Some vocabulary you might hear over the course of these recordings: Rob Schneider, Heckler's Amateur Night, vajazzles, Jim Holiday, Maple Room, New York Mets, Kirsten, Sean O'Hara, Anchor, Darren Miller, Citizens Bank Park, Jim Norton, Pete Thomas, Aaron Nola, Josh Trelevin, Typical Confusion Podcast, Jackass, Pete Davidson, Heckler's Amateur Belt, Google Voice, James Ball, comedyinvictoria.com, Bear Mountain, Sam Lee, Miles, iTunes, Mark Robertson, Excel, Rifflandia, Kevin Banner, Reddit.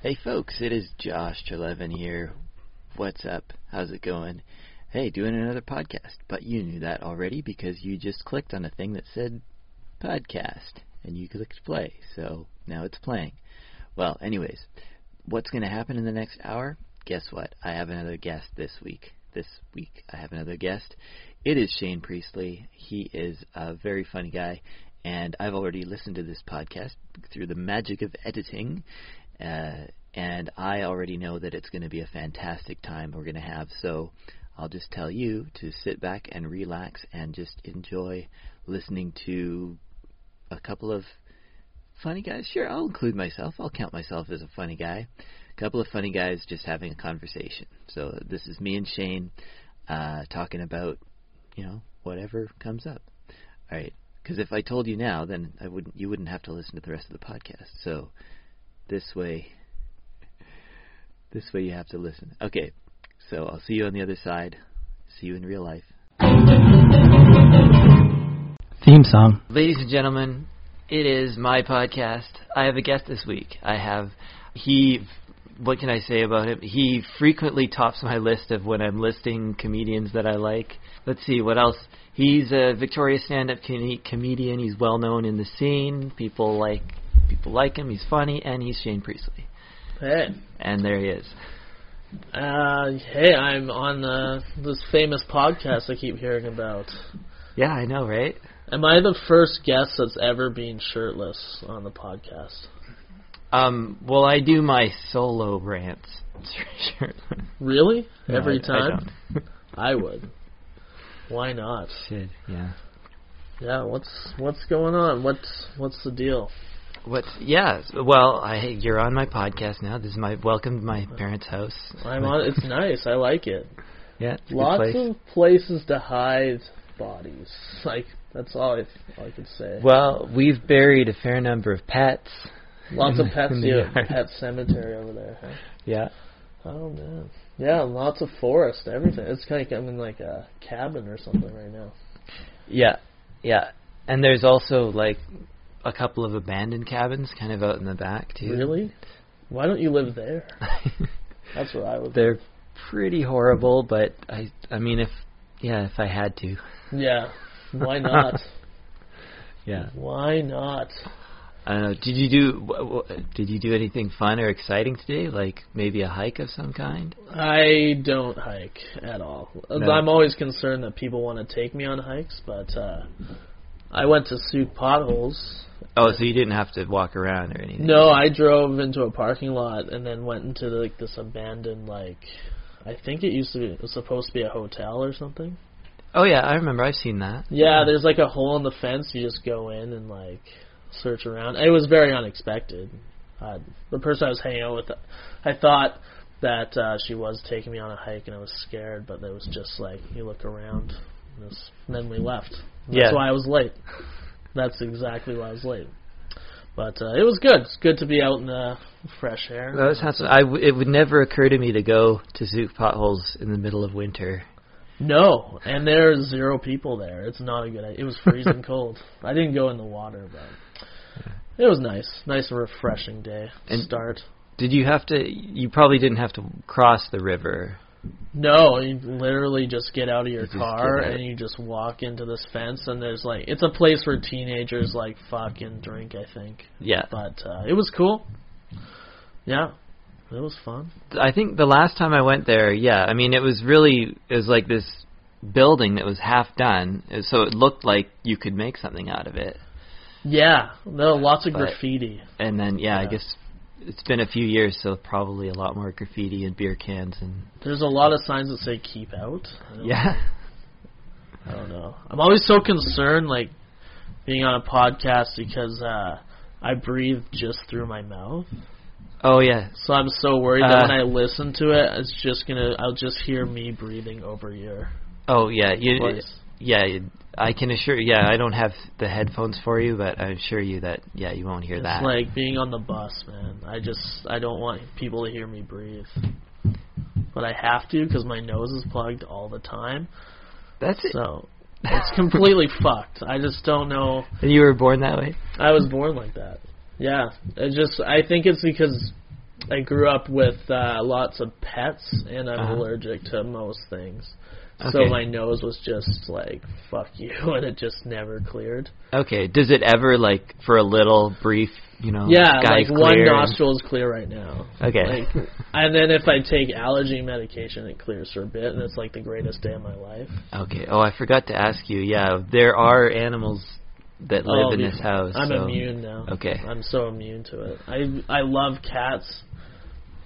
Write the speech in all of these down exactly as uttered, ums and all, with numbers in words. Hey folks, it is Josh Trelevin here. What's up? How's it going? Hey, doing another podcast, but you knew that already because you just clicked on a thing that said podcast, and you clicked play, so now it's playing. Well, anyways, what's going to happen in the next hour? Guess what? I have another guest this week. This week I have another guest. It is Shane Priestley. He is a very funny guy, and I've already listened to this podcast through the magic of editing. Uh, and I already know that it's going to be a fantastic time we're going to have, so I'll just tell you to sit back and relax and just enjoy listening to a couple of funny guys. Sure, I'll include myself. I'll count myself as a funny guy. A couple of funny guys just having a conversation. So this is me and Shane uh, talking about, you know, whatever comes up. All right, because if I told you now, then I wouldn't. You wouldn't have to listen to the rest of the podcast. So. This way, this way you have to listen. Okay, so I'll see you on the other side. See you in real life. Theme song. Ladies and gentlemen, it is my podcast. I have a guest this week. I have, he, what can I say about him? He frequently tops my list of when I'm listing comedians that I like. Let's see, what else? He's a Victoria stand-up com- comedian. He's well-known in the scene. People like... People like him, he's funny, and he's Shane Priestley. Hey. And there he is. Uh, hey, I'm on uh, this famous podcast I keep hearing about. Yeah, I know, right? Am I the first guest that's ever been shirtless on the podcast? Um, well, I do my solo rants. Really? No, Every I, time? I, I would. Why not? Shit, yeah. Yeah, what's what's going on? What's what's the deal? What's, yeah, well, I, you're on my podcast now. This is my welcome to my parents' house. I'm on. It's nice. I like it. Yeah, it's lots a good place. of places to hide bodies. Like that's all I, all I could say. Well, we've buried a fair number of pets. Lots of pets. Yeah, pet cemetery over there. Huh? Yeah. Oh man. Yeah, lots of forest. Everything. It's kind of like I'm in like a cabin or something right now. Yeah, yeah, and there's also like. A couple of abandoned cabins kind of out in the back, too. Really? Why don't you live there? That's where I would They're live. Pretty horrible, but I I mean, if, yeah, if I had to. Yeah. Why not? Yeah. Why not? I don't know. Did you do w- w- Did you do anything fun or exciting today? Like maybe a hike of some kind? I don't hike at all. No. I'm always concerned that people want to take me on hikes, but uh, I went to Sooke Potholes. Oh, so you didn't have to walk around or anything? No, I drove into a parking lot and then went into, like, this abandoned, like, I think it used to be, it was supposed to be a hotel or something. Oh, yeah, I remember. I've seen that. Yeah, yeah, there's, like, a hole in the fence. You just go in and, like, search around. It was very unexpected. Uh, the person I was hanging out with, I thought that uh, she was taking me on a hike and I was scared, but it was just, like, you look around and, was, and then we left. That's yeah. why I was late. That's exactly why I was late. But uh, it was good. It's good to be out in the fresh air. That was awesome. I w- it would never occur to me to go to Sooke Potholes in the middle of winter. No, and there's zero people there. It's not a good idea. It was freezing cold. I didn't go in the water, but it was nice. Nice refreshing day to and start. Did you have to, you probably didn't have to cross the river. No, you literally just get out of your you car and you just walk into this fence and there's like it's a place where teenagers like fucking drink, I think. Yeah. But uh, it was cool. Yeah. It was fun. I think the last time I went there, yeah, I mean it was really it was like this building that was half done, so it looked like you could make something out of it. Yeah. No, lots of but, graffiti. And then yeah, yeah. I guess it's been a few years, so probably a lot more graffiti and beer cans. And there's a lot of signs that say keep out. I yeah. Know. I don't know. I'm always so concerned, like, being on a podcast because uh, I breathe just through my mouth. Oh, yeah. So I'm so worried uh, that when I listen to it, it's just going to, I'll just hear me breathing over your Oh, yeah. You, voice. Yeah, I can assure you, yeah, I don't have the headphones for you, but I assure you that, yeah, you won't hear it's that. It's like being on the bus, man. I just, I don't want people to hear me breathe. But I have to because my nose is plugged all the time. That's it. So, it's completely fucked. I just don't know. And you were born that way? I was born like that. Yeah. It just, I think it's because I grew up with uh, lots of pets, and I'm uh-huh. allergic to most things. Okay. So my nose was just like, fuck you, and it just never cleared. Okay. Does it ever, like, for a little brief, you know, yeah, like clear one nostril is clear right now. Okay. Like, and then if I take allergy medication, it clears for a bit, and it's like the greatest day of my life. Okay. Oh, I forgot to ask you. Yeah, there are animals that live oh, in this house. I'm so. immune now. Okay. I'm so immune to it. I I love cats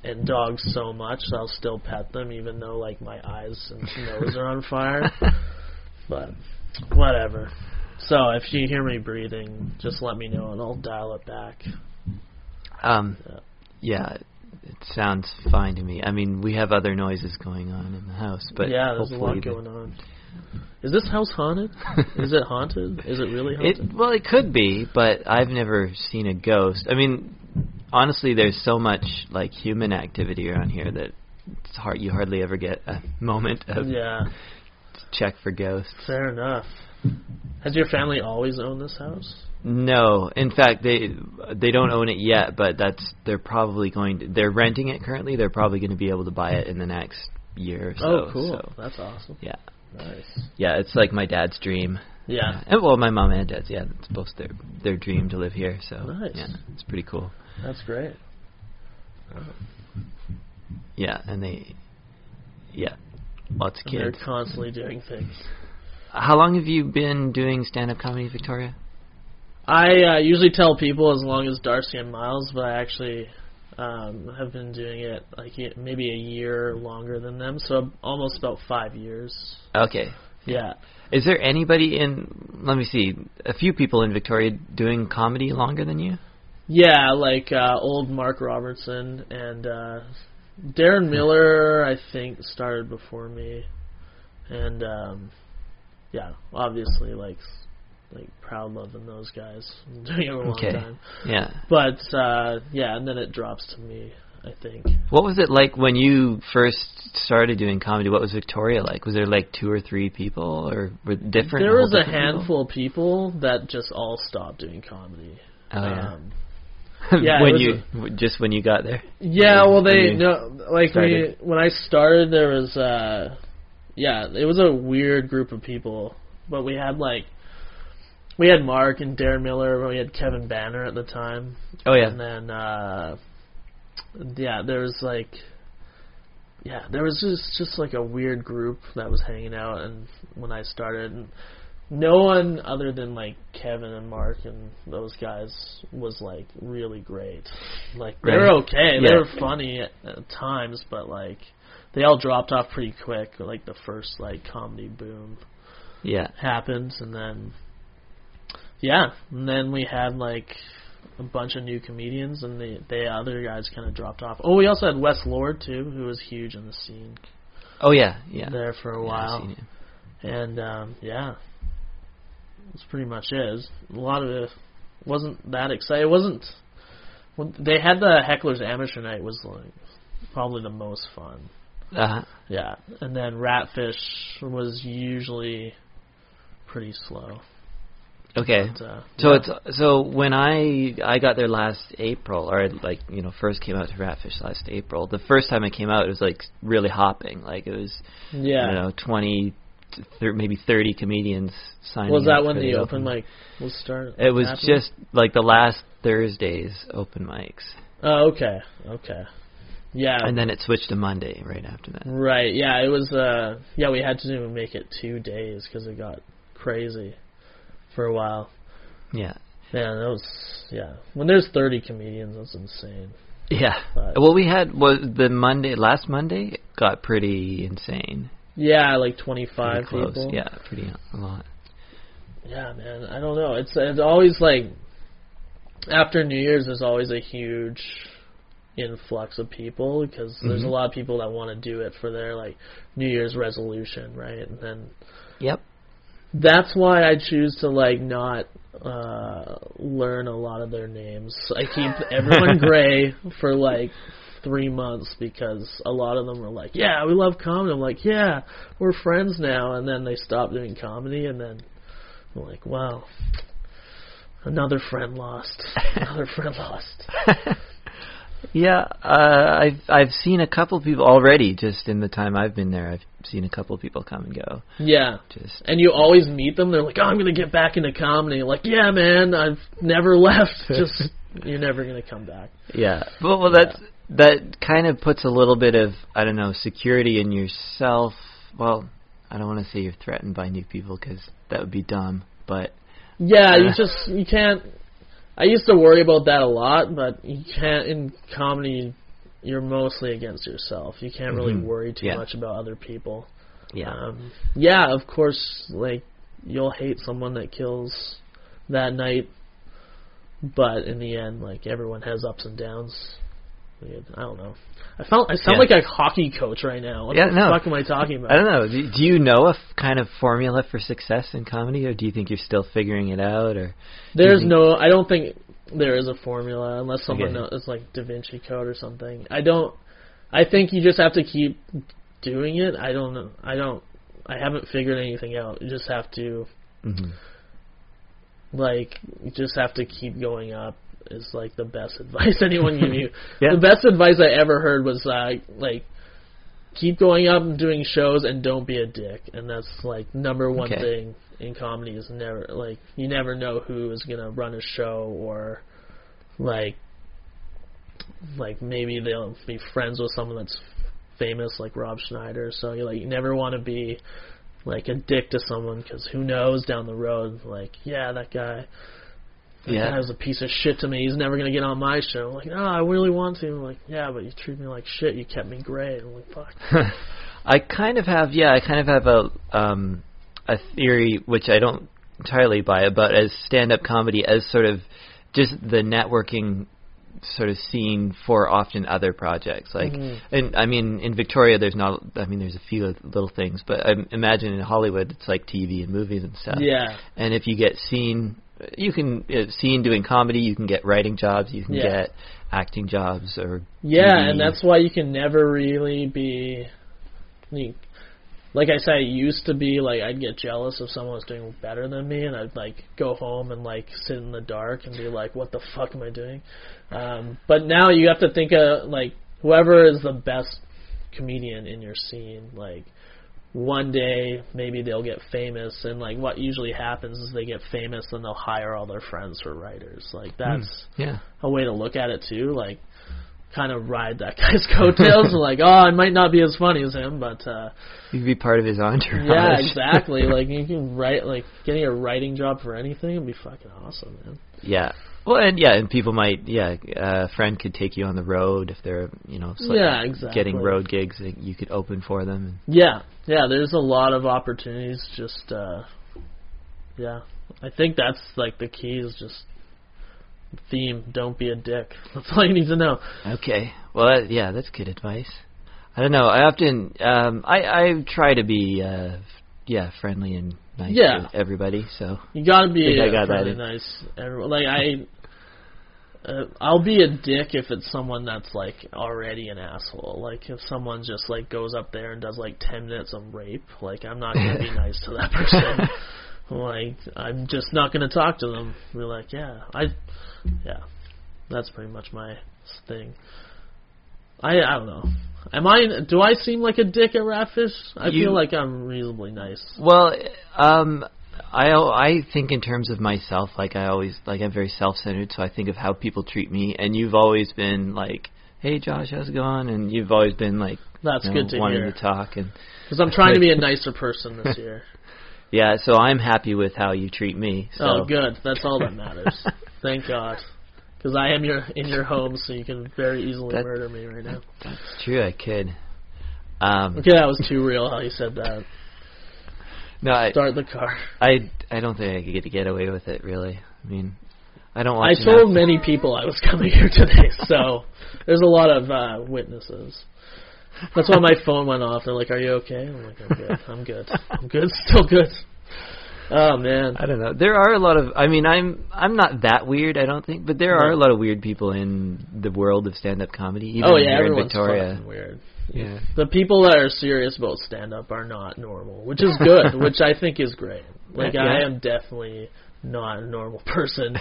and dogs so much, so I'll still pet them, even though, like, my eyes and nose are on fire. But whatever. So if you hear me breathing, just let me know, and I'll dial it back. Um, yeah. yeah, it sounds fine to me. I mean, we have other noises going on in the house, but yeah, there's a lot going on. Is this house haunted? Is it haunted? Is it really haunted? It, well, it could be, but I've never seen a ghost. I mean, honestly, there's so much, like, human activity around here that it's hard. You hardly ever get a moment of yeah. check for ghosts. Fair enough. Has your family always owned this house? No. In fact, they they don't own it yet, but that's they're probably going to... They're renting it currently. They're probably going to be able to buy it in the next year or so. Oh, cool. So, that's awesome. Yeah. Nice. Yeah, it's like my dad's dream. Yeah. Uh, well, my mom and dad's, yeah. It's both their, their dream to live here. So, nice. Yeah, it's pretty cool. That's great. Oh. Yeah, and they... Yeah, lots of and kids. They're constantly doing things. How long have you been doing stand-up comedy, Victoria? I uh, usually tell people as long as Darcy and Miles, but I actually um, have been doing it like maybe a year longer than them, so almost about five years. Okay. Yeah. Is there anybody in, let me see, a few people in Victoria doing comedy longer than you? Yeah, like uh, old Mark Robertson and uh, Darren Miller, I think, started before me, and... Um, Yeah, obviously, like, like Proud Love and those guys. I'm doing it a long okay. time. Yeah. But, uh, yeah, and then it drops to me, I think. What was it like when you first started doing comedy? What was Victoria like? Was there, like, two or three people or were different? There was a handful of people that just all stopped doing comedy. Oh, um, yeah. yeah when you, a, just when you got there? Yeah, well, they, no, like, we, when I started, there was... Uh, Yeah, it was a weird group of people, but we had, like, we had Mark and Darren Miller, we had Kevin Banner at the time. Oh, yeah. And then, uh, yeah, there was, like, yeah, there was just, just, like, a weird group that was hanging out and when I started, and no one other than, like, Kevin and Mark and those guys was, like, really great. Like, they were okay, yeah. They were funny at, at times, but, like... They all dropped off pretty quick, like the first like comedy boom yeah. happens. And then, yeah, and then we had like a bunch of new comedians, and the, the other guys kind of dropped off. Oh, we also had Wes Lord, too, who was huge in the scene. Oh, yeah, yeah. There for a while. Yeah, I've seen him. And, um, yeah, that's pretty much it. It was, a lot of it wasn't that exciting. It wasn't – they had the Heckler's Amateur Night was like probably the most fun. Uh-huh. Yeah, and then Ratfish was usually pretty slow. Okay, but, uh, so yeah. it's so when I I got there last April, or like you know first came out to Ratfish last April. The first time I came out, it was like really hopping, like it was yeah, you know twenty. Th- maybe thirty comedians signing. Was that when the open mic was started? It was happening? Just like the last Thursday's open mics. Oh, okay, okay. Yeah, and then it switched to Monday right after that. Right, yeah, it was. Uh, yeah, we had to make it two days because it got crazy for a while. Yeah, yeah, that was yeah. When there's thirty comedians, that's insane. Yeah, but well, we had was the Monday last Monday got pretty insane. Yeah, like twenty-five people. Yeah, pretty a lot. Yeah, man, I don't know. It's it's always like after New Year's, there's always a huge influx of people because mm-hmm. there's a lot of people that want to do it for their like New Year's resolution, right? And then yep, that's why I choose to like not uh, learn a lot of their names. I keep everyone gray for like three months because a lot of them are like, yeah, we love comedy. I'm like, yeah, we're friends now. And then they stop doing comedy, and then I'm like, wow, another friend lost, another friend lost. Yeah, uh, I've I've seen a couple people already. Just in the time I've been there, I've seen a couple people come and go. Yeah, just and you always meet them. They're like, "Oh, I'm gonna get back into comedy." You're like, "Yeah, man, I've never left. Just you're never gonna come back." Yeah, well, well, that's yeah. that kind of puts a little bit of I don't know security in yourself. Well, I don't want to say you're threatened by new people because that would be dumb. But yeah, uh, you just you can't. I used to worry about that a lot, but you can't in comedy. You're mostly against yourself. You can't really mm-hmm. worry too yeah. much about other people. Yeah, um, yeah. Of course, like you'll hate someone that kills that night, but in the end, like everyone has ups and downs. I don't know. I felt I sound yeah. like a hockey coach right now. What yeah, the no. fuck am I talking about? I don't know. Do, do you know a f- kind of formula for success in comedy, or do you think you're still figuring it out? Or there's no. I don't think there is a formula unless someone okay. knows it's like Da Vinci Code or something. I don't. I think you just have to keep doing it. I don't know. I don't. I haven't figured anything out. You just have to. Mm-hmm. Like, you just have to keep going up. Is like the best advice anyone can give. yeah. The best advice I ever heard was uh, like, keep going up and doing shows and don't be a dick. And that's like number one okay. thing in comedy is never like you never know who is gonna run a show or like like maybe they'll be friends with someone that's famous like Rob Schneider. So you like you never want to be like a dick to someone because who knows down the road like yeah that guy. That yeah. guy's a piece of shit to me. He's never going to get on my show. I'm like, no, I really want to. I'm like, yeah, but you treat me like shit. You kept me great. I'm like, fuck. I kind of have, yeah, I kind of have a um, a theory, which I don't entirely buy, about as stand-up comedy as sort of just the networking sort of scene for often other projects. Like, mm-hmm. and I mean, in Victoria, there's not, I mean, there's a few little things, but I imagine in Hollywood, it's like T V and movies and stuff. Yeah. And if you get seen... You can uh, see in doing comedy, you can get writing jobs, you can yeah. get acting jobs. or Yeah, T V. And that's why you can never really be... You, like I said, I used to be, like, I'd get jealous if someone was doing better than me, and I'd, like, go home and, like, sit in the dark and be like, what the fuck am I doing? Um, but now you have to think of, like, whoever is the best comedian in your scene, like... One day, maybe they'll get famous, and like what usually happens is they get famous and they'll hire all their friends for writers. Like that's mm, yeah. a way to look at it too. Like, kind of ride that guy's coattails and like, oh, I might not be as funny as him, but uh, you could be part of his entourage. Yeah, exactly. Like you can write, like getting a writing job for anything would be fucking awesome, man. Yeah. Well, and yeah, and people might, yeah, a friend could take you on the road if they're, you know, yeah, exactly. getting road gigs that you could open for them. Yeah, yeah, there's a lot of opportunities just, uh, yeah. I think that's, like, the key is just theme, don't be a dick. That's all you need to know. Okay. Well, yeah, that's good advice. I don't know. I often, um, I, I try to be, uh, yeah, friendly and nice yeah. to everybody. So you gotta be I got friendly, nice. Everyone, like I, uh, I'll be a dick if it's someone that's like already an asshole. Like if someone just like goes up there and does like ten minutes of rape, like I'm not gonna be nice to that person. Like I'm just not gonna talk to them. Be like, yeah, I, yeah, that's pretty much my thing. I I don't know. Am I? Do I seem like a dick at Ratfish? I you, feel like I'm reasonably nice. Well, um, I I think in terms of myself, like I always like I'm very self-centered, so I think of how people treat me. And you've always been like, "Hey, Josh, how's it going?" And you've always been like, "That's you know, good to wanting hear." Wanting to talk, and because I'm trying to be a nicer person this year. Yeah, so I'm happy with how you treat me. So. Oh, good. That's all that matters. Thank God. Because I am your in your home, so you can very easily that, murder me right now. That's true, I could. Um, okay, that was too real how you said that. No, I, Start the car. I, I don't think I could get, get away with it, really. I mean, I don't want to... I told enough. many people I was coming here today, so there's a lot of uh, witnesses. That's why my phone went off. They're like, are you okay? I'm like, I'm good, I'm good, I'm good, still good. Oh man, I don't know. There are a lot of. I mean, I'm I'm not that weird, I don't think, but there are a lot of weird people in the world of stand-up comedy. Even oh yeah, everyone's fucking weird. Yeah, the people that are serious about stand-up are not normal, which is good, which I think is great. Like yeah. I am definitely not a normal person.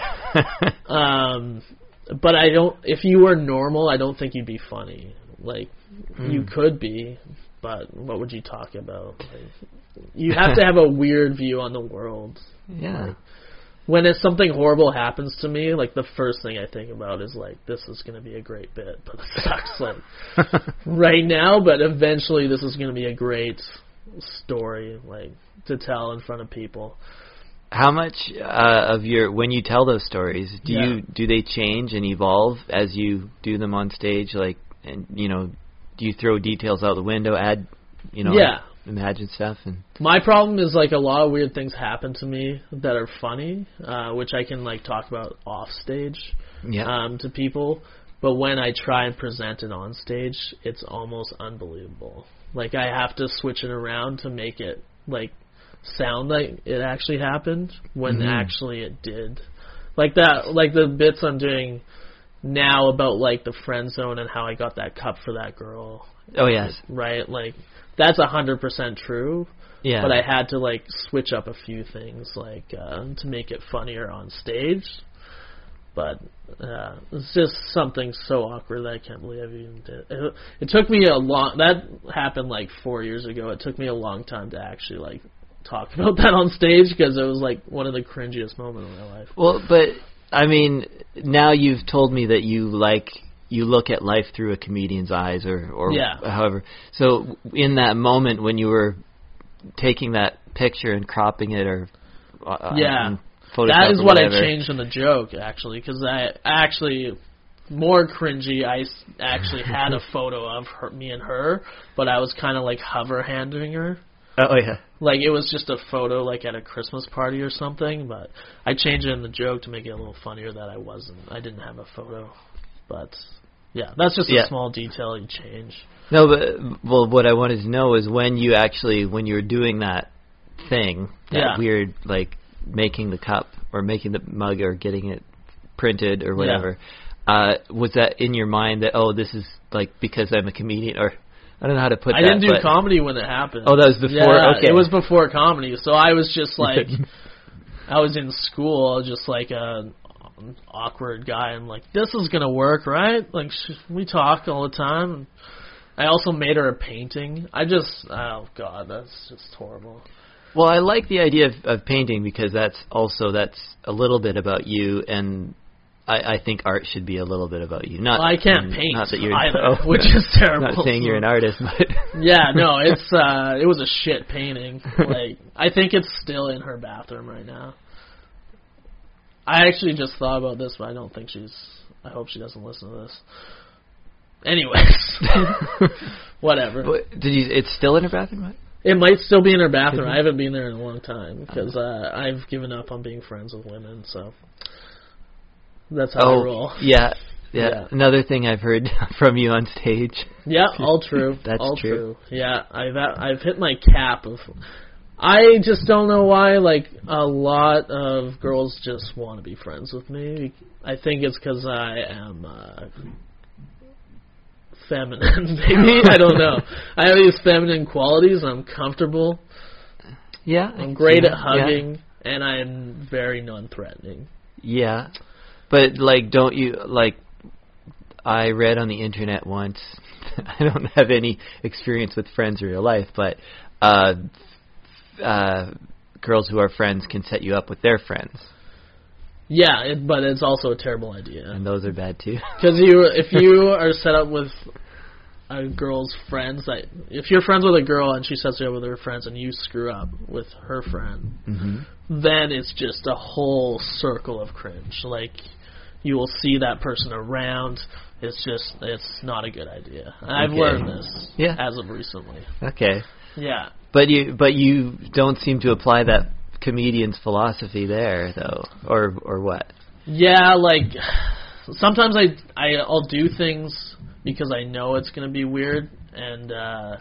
um, But I don't. If you were normal, I don't think you'd be funny. Like, mm. you could be, but what would you talk about? Like, you have to have a weird view on the world. Yeah. Like, when it's something horrible happens to me, like, the first thing I think about is, like, this is going to be a great bit, but it sucks, like, right now, but eventually this is going to be a great story, like, to tell in front of people. How much uh, of your, when you tell those stories, do yeah. you, do they change and evolve as you do them on stage? Like, and, you know, do you throw details out the window, add, you know, yeah. imagine stuff? And my problem is, like, a lot of weird things happen to me that are funny, uh, which I can, like, talk about off stage yeah. um, to people. But when I try and present it on stage, it's almost unbelievable. Like, I have to switch it around to make it, like, sound like it actually happened when mm-hmm. actually it did. Like that, like the bits I'm doing now about, like, the friend zone and how I got that cup for that girl. Oh, yes. Right? Like, that's one hundred percent true. Yeah. But I had to, like, switch up a few things, like, uh, to make it funnier on stage. But uh, it's just something so awkward that I can't believe I even did it. It took me a long... That happened, like, four years ago. It took me a long time to actually, like, talk about that on stage because it was, like, one of the cringiest moments of my life. Well, but... I mean, now you've told me that you like you look at life through a comedian's eyes, or, or yeah. however. So in that moment when you were taking that picture and cropping it, or uh, yeah, that is what whatever. I changed in the joke, actually, because I actually more cringy. I actually had a photo of her, me and her, but I was kind of like hover handing her. Oh, yeah. Like, it was just a photo, like, at a Christmas party or something, but I changed it in the joke to make it a little funnier that I wasn't. I didn't have a photo. But, yeah, that's just yeah. a small detail you change. No, but, well, what I wanted to know is when you actually, when you were doing that thing, that yeah. weird, like, making the cup or making the mug or getting it printed or whatever, yeah. uh, was that in your mind that, oh, this is, like, because I'm a comedian, or... I don't know how to put I that. I didn't do comedy when it happened. Oh, that was before? Yeah, okay. It was before comedy. So I was just like, I was in school, I was just like an awkward guy. I'm like, this is going to work, right? Like, sh- we talk all the time. I also made her a painting. I just, oh, God, that's just horrible. Well, I like the idea of, of painting because that's also, that's a little bit about you, and I, I think art should be a little bit about you. Not well, I can't um, paint not that you're, either, oh, which is terrible. Not saying you're an artist, but yeah, no, it's uh, it was a shit painting. Like, I think it's still in her bathroom right now. I actually just thought about this, but I don't think she's. I hope she doesn't listen to this. Anyways, whatever. But did you? It's still in her bathroom, right? It might still be in her bathroom. I haven't been there in a long time because uh, I've given up on being friends with women. So. That's how oh, I roll. Yeah, yeah, yeah. Another thing I've heard from you on stage. Yeah, all true. That's all true. true. Yeah, I've I've hit my cap of. I just don't know why. Like, a lot of girls just want to be friends with me. I think it's because I am uh, feminine. Maybe I don't know. I have these feminine qualities. I'm comfortable. Yeah, I'm great at hugging, yeah. and I'm very non-threatening. Yeah. But, like, don't you, like, I read on the internet once, I don't have any experience with friends in real life, but uh, uh, girls who are friends can set you up with their friends. Yeah, it, but it's also a terrible idea. And those are bad, too. Because you, if you are set up with a girl's friends, like, if you're friends with a girl and she sets you up with her friends and you screw up with her friend, mm-hmm. then it's just a whole circle of cringe. Like... You will see that person around. It's just, it's not a good idea. Okay. I've learned this yeah. as of recently. Okay. Yeah. But you, but you don't seem to apply that comedian's philosophy there, though, or or what? Yeah, like sometimes I I I'll do things because I know it's gonna be weird, and uh,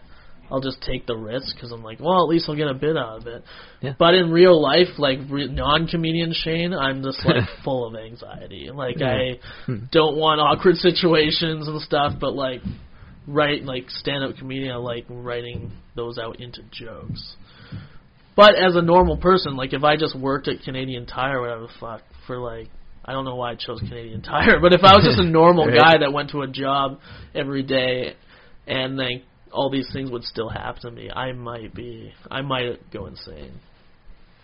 I'll just take the risk because I'm like, well, at least I'll get a bit out of it. Yeah. But in real life, like re- non-comedian Shane, I'm just like full of anxiety. Like yeah. I don't want awkward situations and stuff. But like, write like stand-up comedian, I like writing those out into jokes. But as a normal person, like if I just worked at Canadian Tire, or whatever the fuck, for like I don't know why I chose Canadian Tire, but if I was just a normal guy that went to a job every day and then all these things would still happen to me, I might be, I might go insane.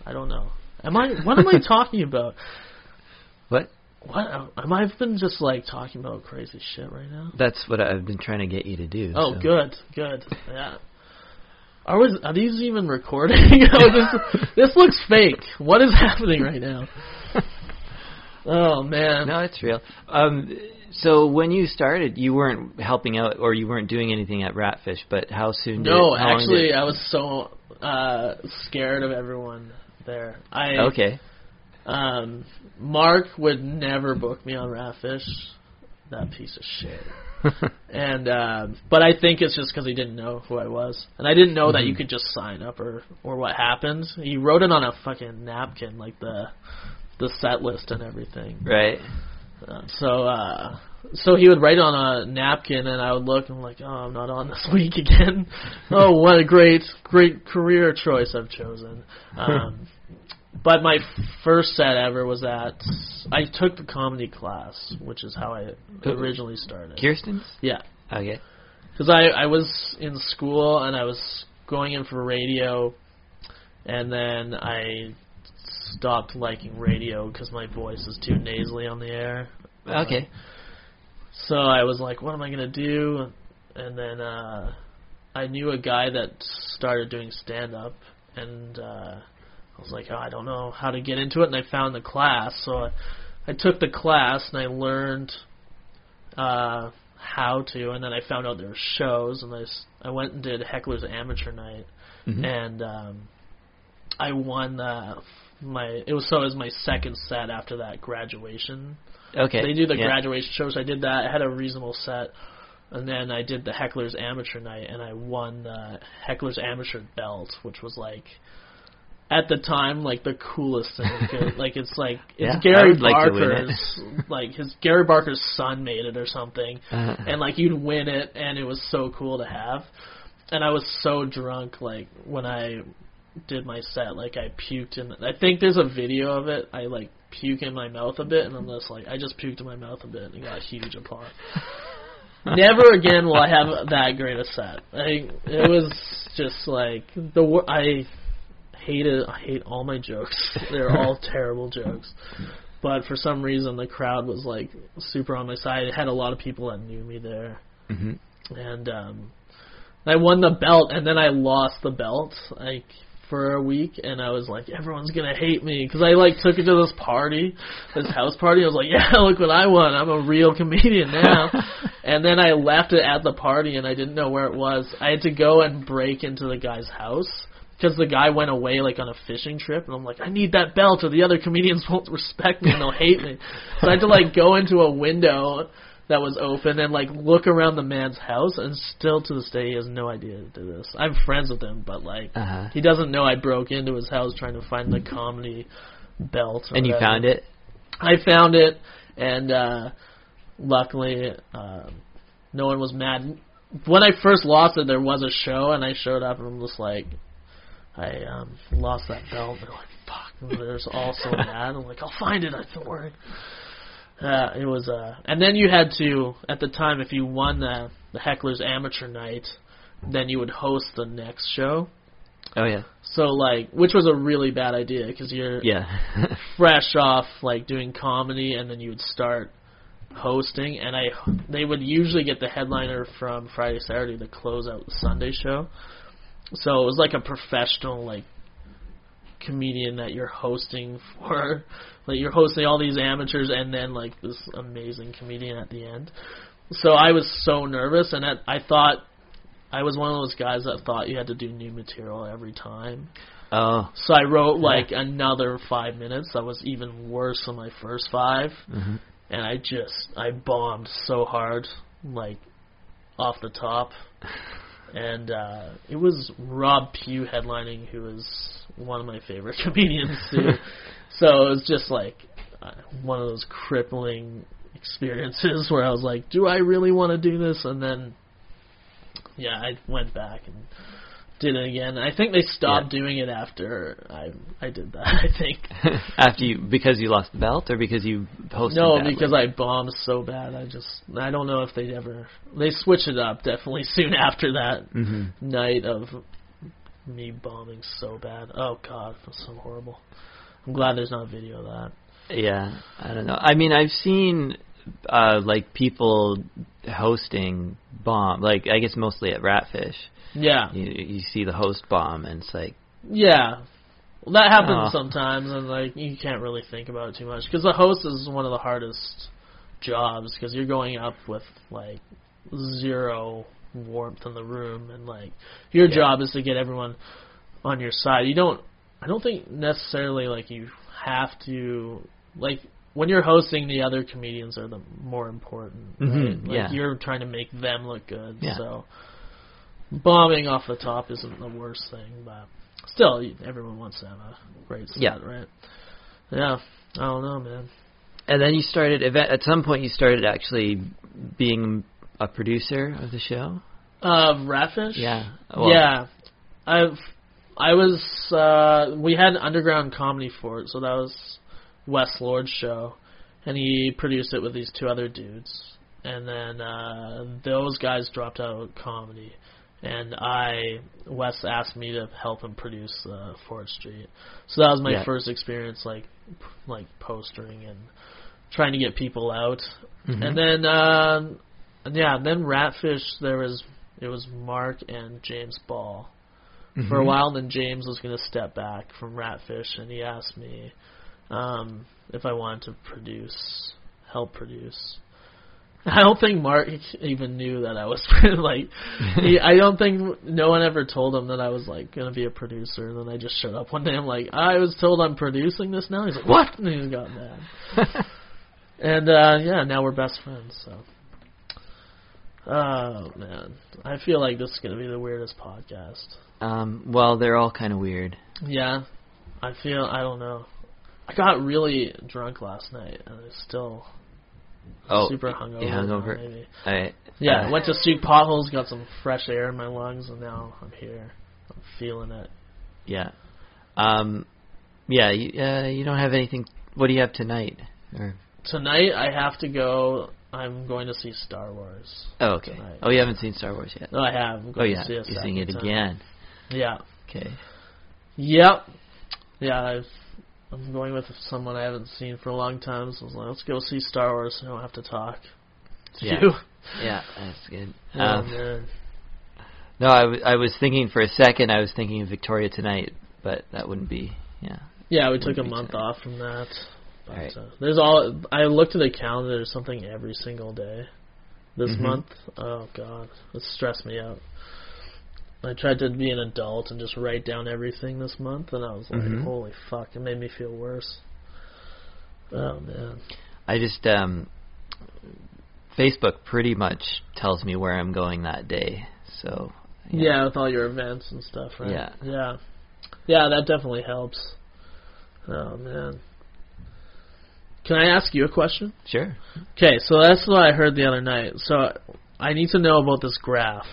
I don't know. Am I? What am I talking about? What? What? Am I been just like talking about crazy shit right now? That's what I've been trying to get you to do. Oh, so. good, good. Yeah. Are, was, are these even recording? this, this looks fake. What is happening right now? Oh, man. No, it's real. Um, so when you started, you weren't helping out or you weren't doing anything at Ratfish, but how soon did no, it? No, actually, did... I was so uh, scared of everyone there. I, okay. Um, Mark would never book me on Ratfish. That piece of shit. and um, but I think it's just because he didn't know who I was, and I didn't know mm-hmm. that you could just sign up or, or what happened. He wrote it on a fucking napkin, like the the set list and everything. Right. Uh, so uh, so he would write it on a napkin, and I would look and I'm like, oh, I'm not on this week again. Oh, what a great great career choice I've chosen. Um, but my first set ever was that I took the comedy class, which is how I originally started. Kirsten's? Yeah. Okay. Because I, I was in school, and I was going in for radio, and then I stopped liking radio because my voice is too nasally on the air. Okay. Uh, so I was like, what am I going to do? And then uh, I knew a guy that started doing stand-up, and... Uh, I was like, oh, I don't know how to get into it, and I found the class. So I, I took the class, and I learned uh, how to, and then I found out there were shows, and I, I went and did Heckler's Amateur Night, mm-hmm. and um, I won uh, my, it was so it was my second set after that graduation. Okay. They do the yeah. graduation shows. I did that. I had a reasonable set, and then I did the Heckler's Amateur Night, and I won the Heckler's Amateur Belt, which was like... At the time, like, the coolest thing. Like, it's like, it's yeah, Gary Barker's, like, like, his Gary Barker's son made it or something. Uh-huh. And, like, you'd win it, and it was so cool to have. And I was so drunk, like, when I did my set, like, I puked in, I think there's a video of it, I, like, puke in my mouth a bit, and I'm just like, I just puked in my mouth a bit, and got a huge applause. Never again will I have that great a set. I, it was just, like, the, I... Hate it. I hate all my jokes. They're all terrible jokes. But for some reason, the crowd was, like, super on my side. It had a lot of people that knew me there. Mm-hmm. And um, I won the belt, and then I lost the belt, like, for a week. And I was like, everyone's going to hate me. Because I, like, took it to this party, this house party. I was like, yeah, look what I won. I'm a real comedian now. And then I left it at the party, and I didn't know where it was. I had to go and break into the guy's house. Because the guy went away, like, on a fishing trip, and I'm like, I need that belt or the other comedians won't respect me and they'll hate me. So I had to, like, go into a window that was open and, like, look around the man's house, and still to this day he has no idea to do this. I'm friends with him, but, like, uh-huh. he doesn't know I broke into his house trying to find the comedy belt. And you found it? I found it, and uh, luckily uh, no one was mad. When I first lost it, there was a show, and I showed up, and I'm just like... I um, lost that belt. They're like, fuck, there's also that. I'm like, I'll find it. Don't worry. Uh, it was, uh, and then you had to, at the time, if you won the, the Heckler's Amateur Night, then you would host the next show. Oh, yeah. So, like, which was a really bad idea because you're yeah. fresh off, like, doing comedy, and then you would start hosting. And I, they would usually get the headliner from Friday, Saturday to close out the Sunday show. So it was like a professional, like, comedian that you're hosting for. Like, you're hosting all these amateurs and then, like, this amazing comedian at the end. So I was so nervous, and I, I thought I was one of those guys that thought you had to do new material every time. Oh. So I wrote, like, yeah. another five minutes that was even worse than my first five. Mm-hmm. And I just, I bombed so hard, like, off the top. And uh, it was Rob Pugh headlining, who is one of my favorite comedians, too. So it was just, like, uh, one of those crippling experiences where I was like, do I really want to do this? And then, yeah, I went back and did it again. I think they stopped yeah. doing it after I I did that, I think. After you, because you lost the belt or because you posted No, badly? Because I bombed so bad. I just, I don't know if they ever, they switched it up definitely soon after that mm-hmm. night of me bombing so bad. Oh, God, it was so horrible. I'm glad there's not a video of that. Yeah, I don't know. I mean, I've seen, uh, like, people hosting bomb, like, I guess mostly at Ratfish. Yeah. You, you see the host bomb, and it's like... Yeah. Well, that happens oh. sometimes, and, like, you can't really think about it too much, because the host is one of the hardest jobs, because you're going up with, like, zero warmth in the room, and, like, your yeah. job is to get everyone on your side. You don't... I don't think necessarily, like, you have to... Like, when you're hosting, the other comedians are the more important. Right? Mm-hmm, like, yeah. you're trying to make them look good, yeah. so... Bombing off the top isn't the worst thing, but still, everyone wants to have a great set, yeah. right? Yeah, I don't know, man. And then you started, at some point you started actually being a producer of the show? Of uh, Ratfish? Yeah. Well, yeah. I've, I was, uh, we had underground comedy for it, so that was Wes Lord's show, and he produced it with these two other dudes. And then uh, those guys dropped out of comedy. And I, Wes asked me to help him produce uh, Ford Street. So that was my yeah. first experience, like, like postering and trying to get people out. Mm-hmm. And then, uh, yeah, then Ratfish, there was, it was Mark and James Ball. Mm-hmm. For a while, then James was going to step back from Ratfish, and he asked me um, if I wanted to produce, help produce. I don't think Mark even knew that I was, like, he, I don't think no one ever told him that I was, like, going to be a producer. And then I just showed up one day. I'm like, I was told I'm producing this now. He's like, what? And he got mad. And, uh, yeah, now we're best friends, so. Oh, man. I feel like this is going to be the weirdest podcast. Um, well, they're all kind of weird. Yeah. I feel, I don't know. I got really drunk last night, and I still... Oh, super hungover. Yeah, hungover. Maybe. All right. Yeah, uh, went to Sooke Potholes, got some fresh air in my lungs, and now I'm here. I'm feeling it. Yeah. Um, yeah, you, uh, you don't have anything. What do you have tonight? Or? Tonight I have to go. I'm going to see Star Wars. Oh, okay. Tonight. Oh, you haven't seen Star Wars yet? No, I have. I'm going oh, yeah. to see it You're seeing it again. Yeah. Okay. Yep. Yeah, I've... I'm going with someone I haven't seen for a long time, so I was like, let's go see Star Wars so I don't have to talk to yeah. you. Yeah, that's good. Oh, um, man. No, I, w- I was thinking for a second, I was thinking of Victoria Tonight, but that wouldn't be, yeah. Yeah, we took a month tonight. off from that. But, all right. uh, there's all, I looked at the calendar, there's something every single day this mm-hmm. month. Oh, God, it stressed me out. I tried to be an adult and just write down everything this month, and I was like, mm-hmm. holy fuck, it made me feel worse. Oh, man. I just, um, Facebook pretty much tells me where I'm going that day, so. Yeah. yeah, with all your events and stuff, right? Yeah. Yeah, yeah, that definitely helps. Oh, man. Can I ask you a question? Sure. Okay, so that's what I heard the other night. So I need to know about this graph.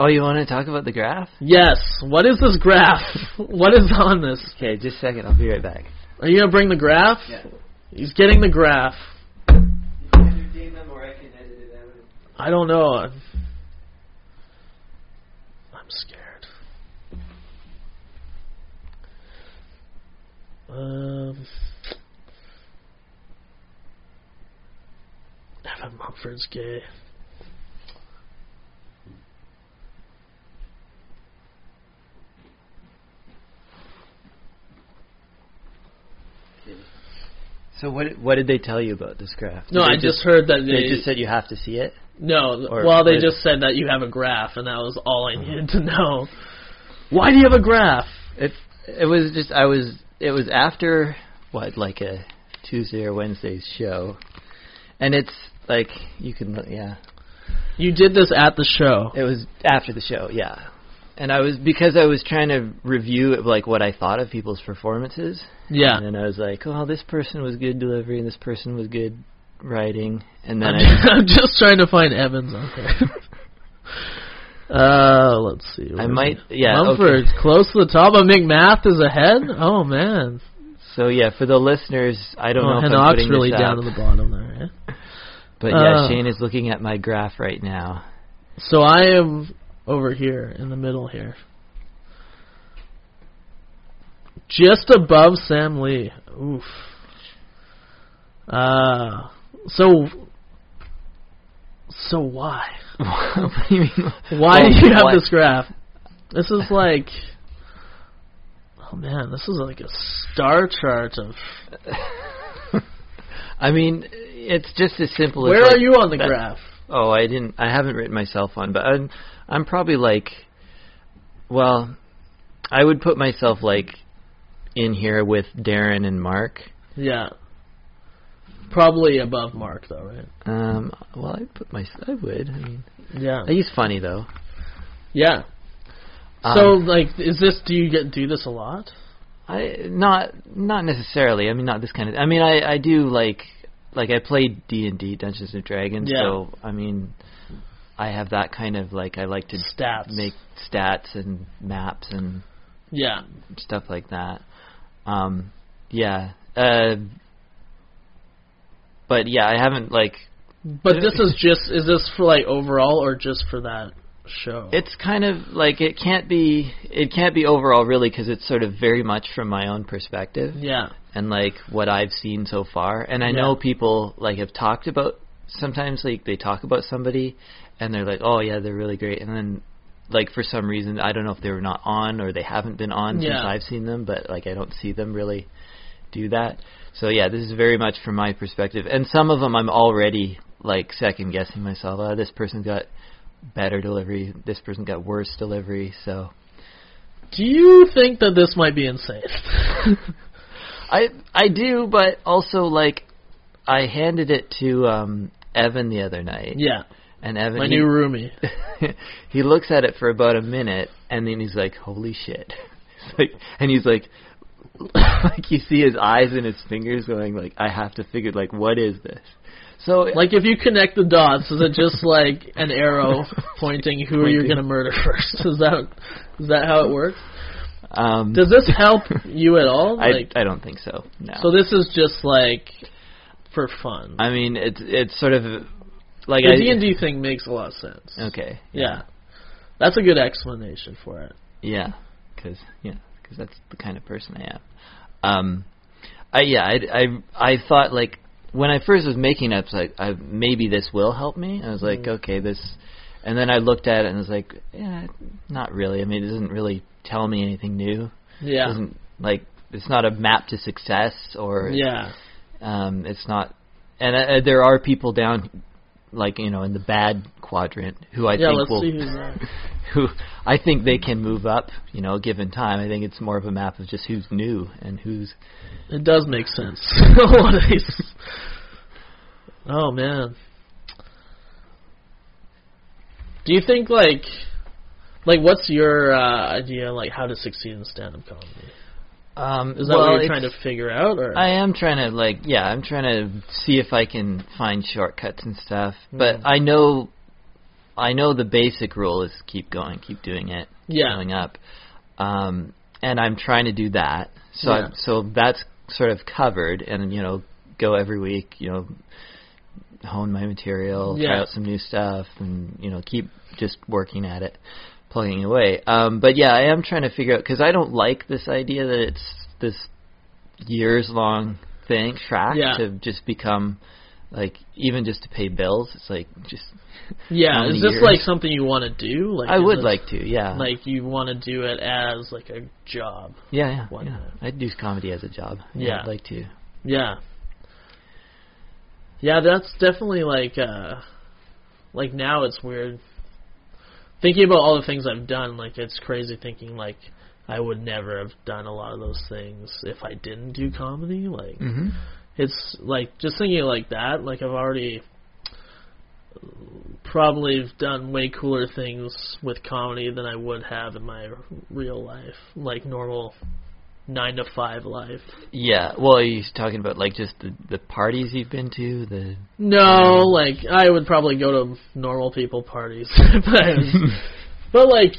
Oh, you want to talk about the graph? Yes. What is this graph? What is on this? Okay, just a second. I'll be right back. Are you going to bring the graph? Yeah. He's getting the graph. You can do them or I can edit it out. I don't know. I'm, I'm scared. Um, Evan Mumford's gay. So what what did they tell you about this graph? Did no, I just, just heard that they, they just said you have to see it? No, or, well, they just said that you have a graph, and that was all I needed to know. Why do you have a graph? It it was just I was it was after what like a Tuesday or Wednesday's show, and it's like you can look, yeah. You did this at the show. It was after the show, yeah. And I was because I was trying to review like what I thought of people's performances. Yeah. And then I was like, oh, this person was good delivery, and this person was good writing. And then I'm, I, just, I'm just trying to find Evans. Okay. Oh Uh, let's see. I might, yeah. Mumford's okay. Close to the top, but McMath is ahead? Oh, man. So, yeah, for the listeners, I don't oh, know if Hanoch's I'm putting really this down to the bottom there, yeah. But, yeah, uh, Shane is looking at my graph right now. So I am over here, in the middle here. Just above Sam Lee. Oof. Uh, so... So why? What do you mean? Why well, do you have what? This graph? This is like... Oh, man, this is like a star chart of... I mean, it's just as simple as... Where like, are you on the that, graph? Oh, I didn't... I haven't written myself on, but I'm, I'm probably like... Well, I would put myself like in here with Darren and Mark. Yeah. Probably above Mark, though, right? Um, well, I'd put my... I would. I mean, yeah. He's funny, though. Yeah. Um, so, like, is this... Do you get do this a lot? I Not not necessarily. I mean, not this kind of... I mean, I, I do, like... Like, I play D and D, Dungeons and Dragons, yeah. So, I mean, I have that kind of, like, I like to... Stats. Make stats and maps and... Yeah. Stuff like that. Um, yeah. Uh... But, yeah, I haven't, like... But this is just... Is this for, like, overall or just for that show? It's kind of, like, it can't be... It can't be overall, really, because it's sort of very much from my own perspective. Yeah. And, like, what I've seen so far. And I yeah. know people, like, have talked about... Sometimes, like, they talk about somebody, and they're like, oh, yeah, they're really great. And then, like, for some reason, I don't know if they were not on or they haven't been on yeah. since I've seen them, but, like, I don't see them really do that. So, yeah, this is very much from my perspective. And some of them I'm already, like, second-guessing myself. Oh, this person got better delivery. This person got worse delivery, so. Do you think that this might be insane? I I do, but also, like, I handed it to um, Evan the other night. Yeah. And Evan, my he, new roomie. He looks at it for about a minute, and then he's like, holy shit. Like, and he's like... Like, you see his eyes and his fingers going, like, I have to figure, like, what is this? So, like, if you connect the dots, is it just, like, an arrow pointing who you're going to murder first? Is that is that how it works? Um, Does this help you at all? Like, I, I don't think so, no. So this is just, like, for fun. I mean, it's, it's sort of, like... The I, D and D thing makes a lot of sense. Okay. Yeah. yeah. That's a good explanation for it. Yeah, because, yeah. Because that's the kind of person I am. Um, I, yeah, I, I, I thought, like, when I first was making it, I was like, I, maybe this will help me. I was like, mm. okay, this... And then I looked at it and was like, yeah, not really. I mean, it doesn't really tell me anything new. Yeah. It doesn't, like, it's not a map to success or... Yeah. Um, it's not... And uh, there are people down, like, you know, in the bad quadrant who I yeah, think will... Yeah, let's see who's there. Who I think they can move up, you know, given time. I think it's more of a map of just who's new and who's... It does make sense. Oh, man. Do you think, like... Like, what's your uh, idea, like, how to succeed in stand-up comedy? Um, Is that well, what you're trying to figure out? Or? I am trying to, like, yeah, I'm trying to see if I can find shortcuts and stuff. Mm. But I know... I know the basic rule is keep going, keep doing it, yeah. going up, um, and I'm trying to do that. So, yeah. I, so that's sort of covered, and you know, go every week, you know, hone my material, yeah. try out some new stuff, and you know, keep just working at it, plugging away. Um, but yeah, I am trying to figure out because I don't like this idea that it's this years-long thing track yeah. to just become. Like, even just to pay bills, it's like just... Yeah, is this years. Like something you want to do? Like I would this, like to, yeah. Like, you want to do it as, like, a job. Yeah, yeah, yeah. I'd do comedy as a job. Yeah. yeah. I'd like to. Yeah. Yeah, that's definitely, like, uh... Like, now it's weird. Thinking about all the things I've done, like, it's crazy thinking, like, I would never have done a lot of those things if I didn't do comedy, like... Mm-hmm. It's, like, just thinking like that, like, I've already probably done way cooler things with comedy than I would have in my real life, like, normal nine to five life. Yeah, well, are you talking about, like, just the, the parties you've been to? The No, um, like, I would probably go to normal people parties if I was But, like,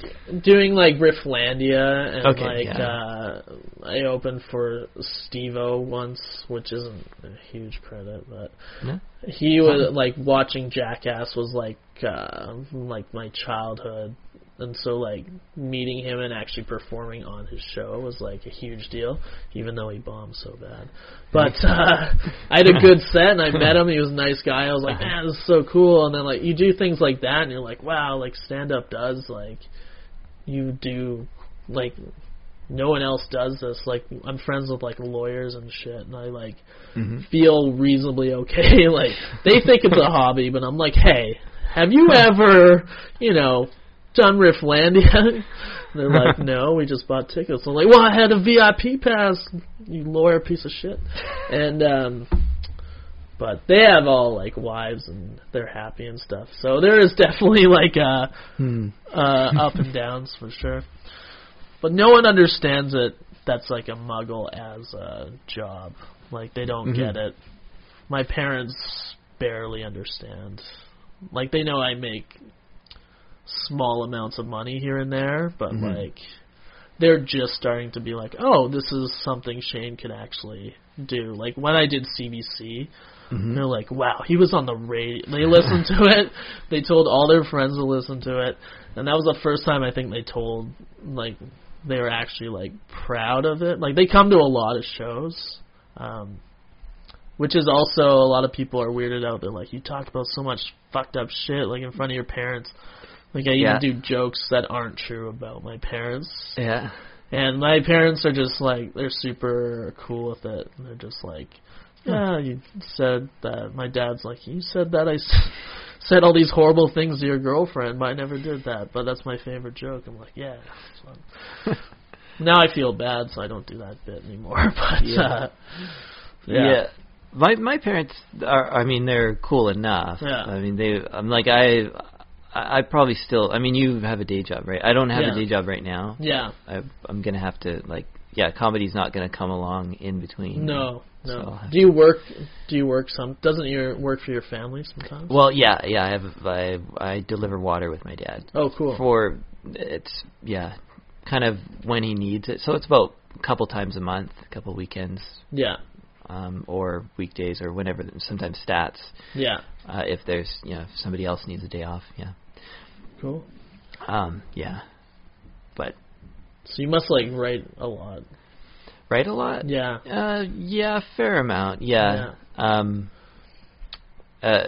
doing, like, Rifflandia, and, okay, like, yeah. uh, I opened for Steve-O once, which isn't a huge credit, but yeah. he was, like, watching Jackass was, like, uh, like, my childhood, and so, like, meeting him and actually performing on his show was, like, a huge deal, even though he bombed so bad. But uh, I had a good set, and I met him. He was a nice guy. I was like, man, this is so cool. And then, like, you do things like that, and you're like, wow, like, stand-up does, like, you do, like, no one else does this. Like, I'm friends with, like, lawyers and shit, and I, like, mm-hmm. feel reasonably okay. Like, they think it's a hobby, but I'm like, hey, have you ever, you know, done Rifflandia? They're like, no, we just bought tickets. I'm like, well, I had a V I P pass, you lawyer piece of shit. And um but they have all like wives and they're happy and stuff, so there is definitely like uh hmm. uh up and downs for sure, but no one understands it. That's like a muggle as a job, like they don't mm-hmm. get it. My parents barely understand, like they know I make small amounts of money here and there, but mm-hmm. like they're just starting to be like, oh, this is something Shane could actually do. Like when I did C B C, mm-hmm. they're like, wow, he was on the radio. They listened to it. They told all their friends to listen to it, and that was the first time I think they told, like, they were actually like proud of it. Like they come to a lot of shows, um which is also, a lot of people are weirded out. They're like, you talk about so much fucked up shit, like in front of your parents. Like, I yeah. even do jokes that aren't true about my parents. Yeah. And my parents are just, like, they're super cool with it. They're just like, yeah, you said that. My dad's like, you said that I said all these horrible things to your girlfriend, but I never did that. But that's my favorite joke. I'm like, yeah. Now I feel bad, so I don't do that bit anymore. But, yeah. Uh, yeah. yeah. My my parents are, I mean, they're cool enough. Yeah. I mean, they, I'm like, I... I probably still, I mean, you have a day job, right? I don't have yeah. a day job right now. Yeah. I, I'm going to have to, like, yeah, comedy's not going to come along in between. No, no. So do you work, do you work some, doesn't your work for your family sometimes? Well, yeah, yeah, I have, I, I deliver water with my dad. Oh, cool. For, it's, yeah, kind of when he needs it. So it's about a couple times a month, a couple weekends. Yeah. Um, or weekdays, or whenever. Sometimes stats. Yeah. Uh, if there's, you know, if somebody else needs a day off. Yeah. Cool. Um. Yeah. But. So you must like write a lot. Write a lot. Yeah. Uh. Yeah. Fair amount. Yeah. yeah. Um. Uh.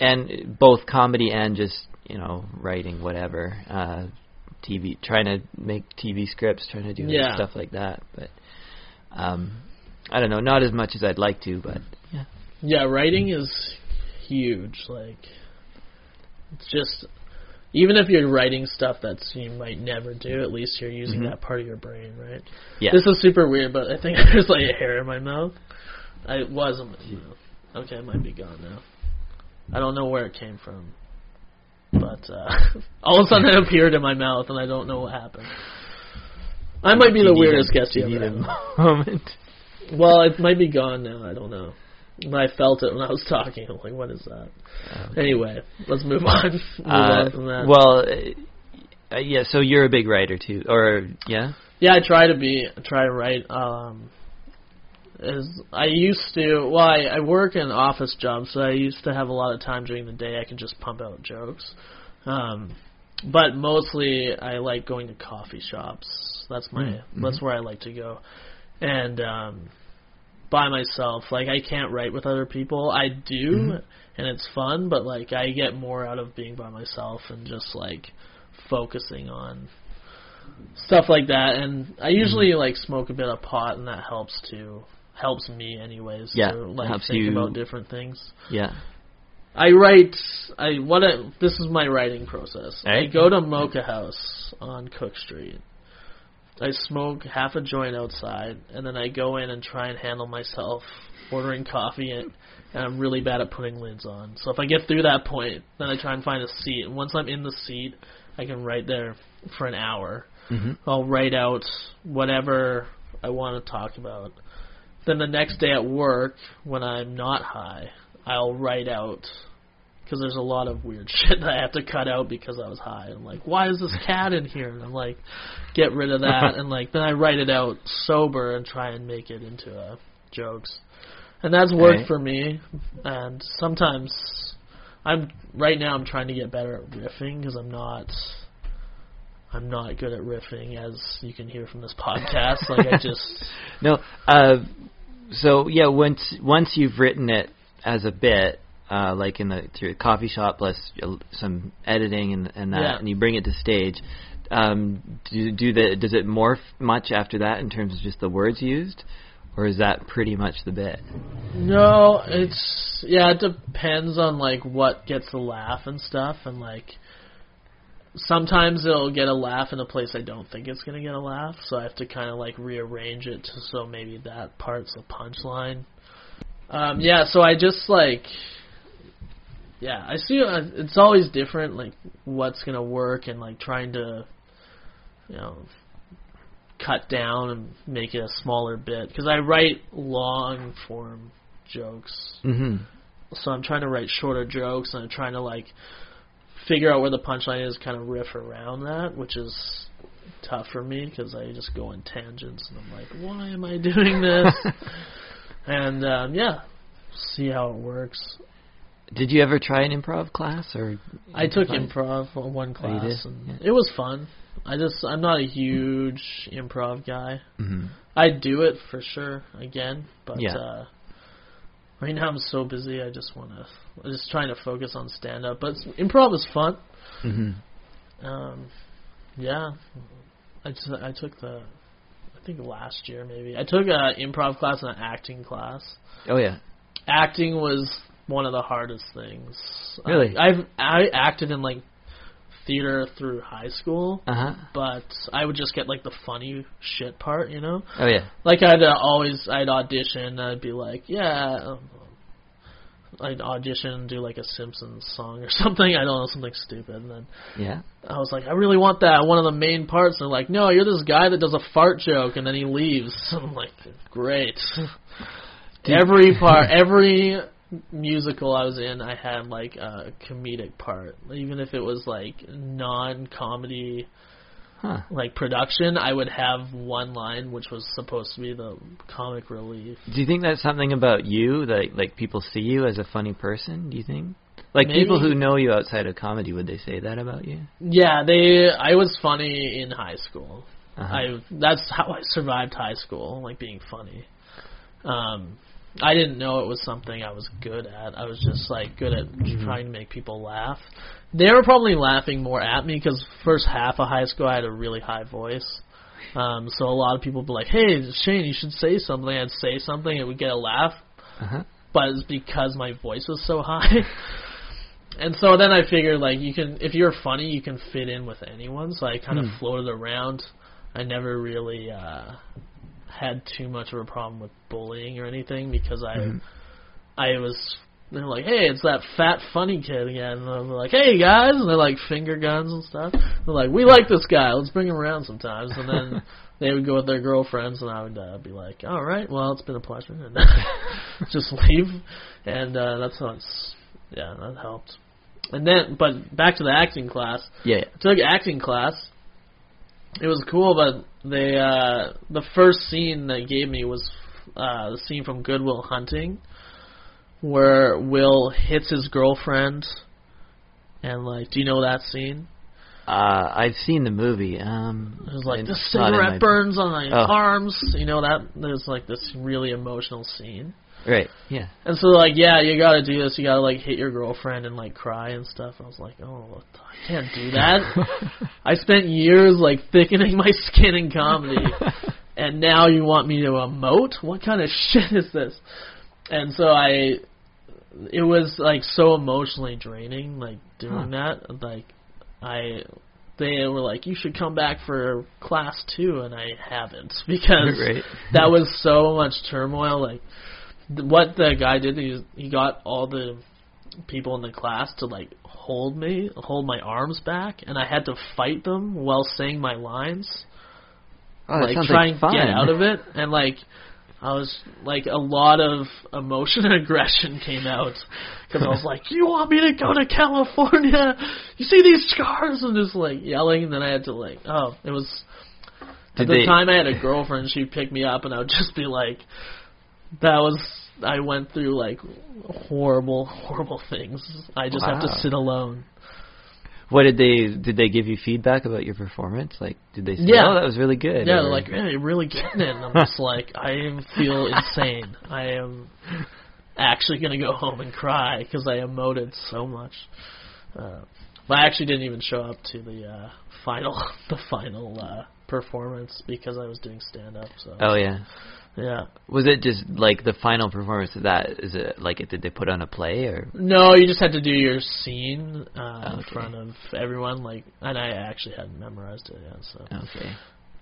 And both comedy and just, you know, writing whatever. Uh. T V. Trying to make T V scripts. Trying to do yeah. stuff like that. But. Um. I don't know, not as much as I'd like to, but yeah. Yeah, writing is huge. Like, it's just, even if you're writing stuff that you might never do, at least you're using mm-hmm. that part of your brain, right? Yeah. This is super weird, but I think there's like a hair in my mouth. I was in my mouth. Okay, it might be gone now. I don't know where it came from, but uh, all of a sudden it appeared in my mouth, and I don't know what happened. I might be the weirdest guest you ever had. You need a moment. Well, it might be gone now. I don't know. But I felt it when I was talking. I'm like, what is that? Um, anyway, let's move on. move uh, on from that. Well, uh, yeah. So you're a big writer too, or yeah? Yeah, I try to be. Try to write. Um, as I used to. Well, I, I work in office jobs, so I used to have a lot of time during the day. I can just pump out jokes. Um, but mostly, I like going to coffee shops. That's my. Mm-hmm. That's where I like to go. And um, by myself, like, I can't write with other people. I do, mm-hmm. and it's fun, but, like, I get more out of being by myself and just, like, focusing on stuff like that. And I usually, mm-hmm. like, smoke a bit of pot, and that helps, too. Helps me, anyways, yeah, to, like, think you... about different things. Yeah. I write, I, what I, this is my writing process. Right. I go to Mocha House on Cook Street. I smoke half a joint outside, and then I go in and try and handle myself ordering coffee, and, and I'm really bad at putting lids on. So if I get through that point, then I try and find a seat. And once I'm in the seat, I can write there for an hour. Mm-hmm. I'll write out whatever I want to talk about. Then the next day at work, when I'm not high, I'll write out because there's a lot of weird shit that I have to cut out because I was high. I'm like, why is this cat in here? And I'm like, get rid of that. And like, then I write it out sober and try and make it into uh, jokes. And that's worked hey. for me. And sometimes I'm right now I'm trying to get better at riffing because I'm not I'm not good at riffing, as you can hear from this podcast. Like I just no. Uh, so yeah, once once you've written it as a bit, uh, like in the through a coffee shop plus some editing and, and that, yeah. and you bring it to stage. Um, do do the does it morph much after that in terms of just the words used? Or is that pretty much the bit? No, it's... Yeah, it depends on, like, what gets the laugh and stuff. And, like, sometimes it'll get a laugh in a place I don't think it's going to get a laugh. So I have to kind of, like, rearrange it to, so maybe that part's a punchline. Um, yeah, so I just, like... Yeah, I see... It's always different, like, what's going to work and, like, trying to, you know... cut down and make it a smaller bit because I write long form jokes, mm-hmm. so I'm trying to write shorter jokes and I'm trying to like figure out where the punchline is, kind of riff around that, which is tough for me because I just go on tangents and I'm like, why am I doing this? and um, yeah, see how it works. Did you ever try an improv class or? I took improv one class. Oh, and yeah. It was fun. I just I'm not a huge improv guy. Mm-hmm. I do it for sure again, but yeah. uh, right now I'm so busy. I just want to. I'm just trying to focus on stand up, but improv is fun. Mm-hmm. Um, yeah, I just, I took the. I think last year maybe I took an improv class and an acting class. Oh yeah, acting was one of the hardest things. Really, I, I've I acted in like. theater through high school, uh-huh. but I would just get like the funny shit part, you know. Oh yeah. Like I'd uh, always I'd audition. I'd be like, yeah, I'd audition and do like a Simpsons song or something. I don't know, something stupid. And then yeah, I was like, I really want that. One of the main parts. And they're like, no, you're this guy that does a fart joke and then he leaves. I'm like, great. every part, every. musical I was in, I had like a comedic part, even if it was like non-comedy huh. like production. I would have one line which was supposed to be the comic relief. Do you think that's something about you that like people see you as a funny person? Do you think like Maybe. people who know you outside of comedy, would they say that about you? Yeah, they. I was funny in high school. Uh-huh. I that's how I survived high school, like being funny. Um. I didn't know it was something I was good at. I was just, like, good at mm-hmm. trying to make people laugh. They were probably laughing more at me because first half of high school I had a really high voice. Um, so a lot of people would be like, hey, Shane, you should say something. I'd say something. It would get a laugh. Uh-huh. But it's because my voice was so high. And so then I figured, like, you can if you're funny, you can fit in with anyone. So I kind of mm. floated around. I never really... Uh, had too much of a problem with bullying or anything because I mm. I was they were like, hey, it's that fat funny kid again, and I was like, hey guys, and they're like finger guns and stuff, they're like, we like this guy, let's bring him around sometimes, and then they would go with their girlfriends and I would uh, be like, alright, well it's been a pleasure, and just leave, and uh, that's how it's yeah that helped. And then but back to the acting class, yeah, yeah. I took acting class. It was cool, but they uh, the first scene they gave me was uh, the scene from Good Will Hunting, where Will hits his girlfriend, and like, do you know that scene? Uh, I've seen the movie. Um, it was like the cigarette burns on my oh. arms. You know that there's like this really emotional scene. Right. Yeah. And so like, yeah, you gotta do this. You gotta like hit your girlfriend and like cry and stuff. I was like, oh, I can't do that. I spent years like thickening my skin in comedy, and now you want me to emote? What kind of shit is this? And so I, it was like so emotionally draining, like doing huh. that. Like I, they were like, you should come back for class two, and I haven't because right. that was so much turmoil, like. What the guy did, he, he got all the people in the class to, like, hold me, hold my arms back, and I had to fight them while saying my lines. Oh, like, trying to get out of it. And, like, I was like, a lot of emotion and aggression came out because I was like, "You want me to go to California? You see these scars?" And just like yelling. And then I had to like, oh, it was. At Did the they... time, I had a girlfriend. She'd pick me up, and I would just be like, "That was." I went through like horrible, horrible things. I just wow. have to sit alone. What did they did they give you feedback about your performance? Like, did they say, yeah. "Oh, that was really good"? Yeah, or... they're like, "Yeah, you're really getting it." And I'm just like, I feel insane. I am actually gonna go home and cry because I emoted so much. Uh, but I actually didn't even show up to the uh, final the final uh, performance because I was doing stand up. So. Oh yeah. Yeah. Was it just, like, the final performance of that, is it, like, it, did they put on a play, or? No, you just had to do your scene uh, okay. in front of everyone, like, and I actually hadn't memorized it yet, so. Okay.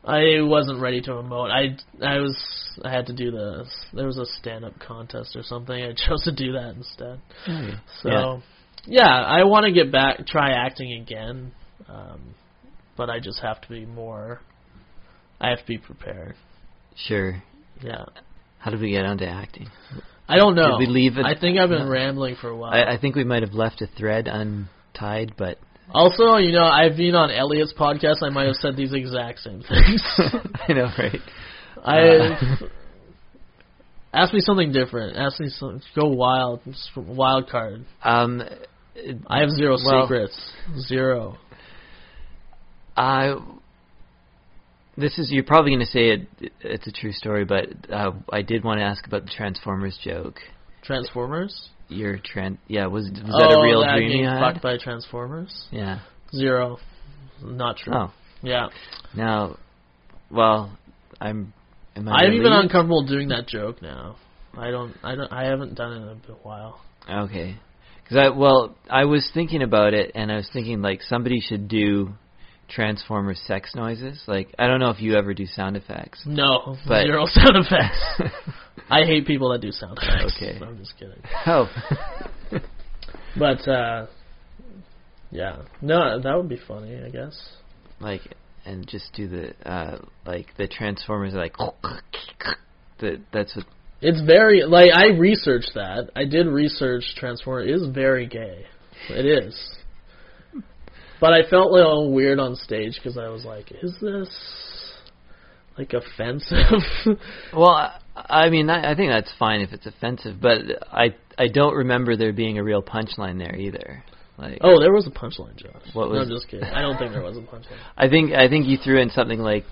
I wasn't ready to emote. I, I was, I had to do the, there was a stand-up contest or something, I chose to do that instead. Mm. So, yeah, yeah I want to get back, try acting again, um, but I just have to be more, I have to be prepared. Sure. Yeah. How did we get onto acting? I don't know. Did we leave it? I think I've been no. rambling for a while. I, I think we might have left a thread untied, but... Also, you know, I've been on Elliot's podcast. I might have said these exact same things. I know, right? I uh. Ask me something different. Ask me something. Go wild. Wild card. Um, I have zero well, secrets. Zero. I... This is, you're probably going to say it, it's a true story, but uh, I did want to ask about the Transformers joke. Transformers? Your tran- Yeah, was, was oh, that a real that dream you had? Oh, that being fucked by Transformers? Yeah. Zero. Not true. Oh. Yeah. Now, well, I'm... Am I I'm really? even uncomfortable doing that joke now. I don't, I don't, I haven't done it in a while. Okay. Because I, well, I was thinking about it, and I was thinking, like, somebody should do... Transformers sex noises. Like, I don't know if you ever do sound effects. No, but zero sound effects. I hate people that do sound effects. Okay. I'm just kidding. Oh. But, uh, yeah. No, that would be funny, I guess. Like, and just do the, uh, like, the Transformers, like, the, that's what. It's very, like, I researched that. I did research Transformers. It is very gay. It is. But I felt a little weird on stage because I was like, is this, like, offensive? Well, I, I mean, I, I think that's fine if it's offensive, but I I don't remember there being a real punchline there either. Like, oh, there was a punchline, Josh. What was? No, I'm just kidding. I don't think there was a punchline. I think I think you threw in something like,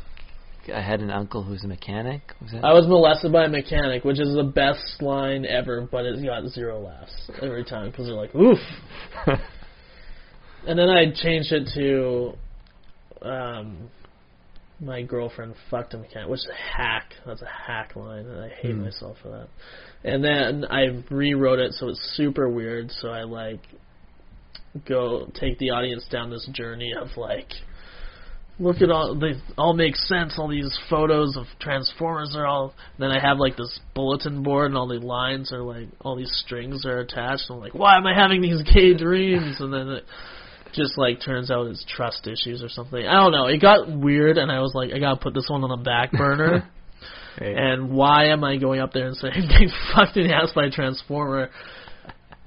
I had an uncle who's a mechanic. Was that I was molested by a mechanic, which is the best line ever, but it got zero laughs every time because they're like, oof. And then I changed it to, um, my girlfriend fucked a mechanic, which is a hack. That's a hack line, and I hate mm. myself for that. And then I rewrote it so it's super weird, so I, like, go take the audience down this journey of, like, look at all, they all make sense, all these photos of Transformers are all, then I have, like, this bulletin board, and all the lines are, like, all these strings are attached, and I'm like, why am I having these gay dreams? And then it... just, like, turns out it's trust issues or something. I don't know. It got weird, and I was like, I gotta put this one on the back burner. Right. And why am I going up there and saying, they fucked an ass by a Transformer?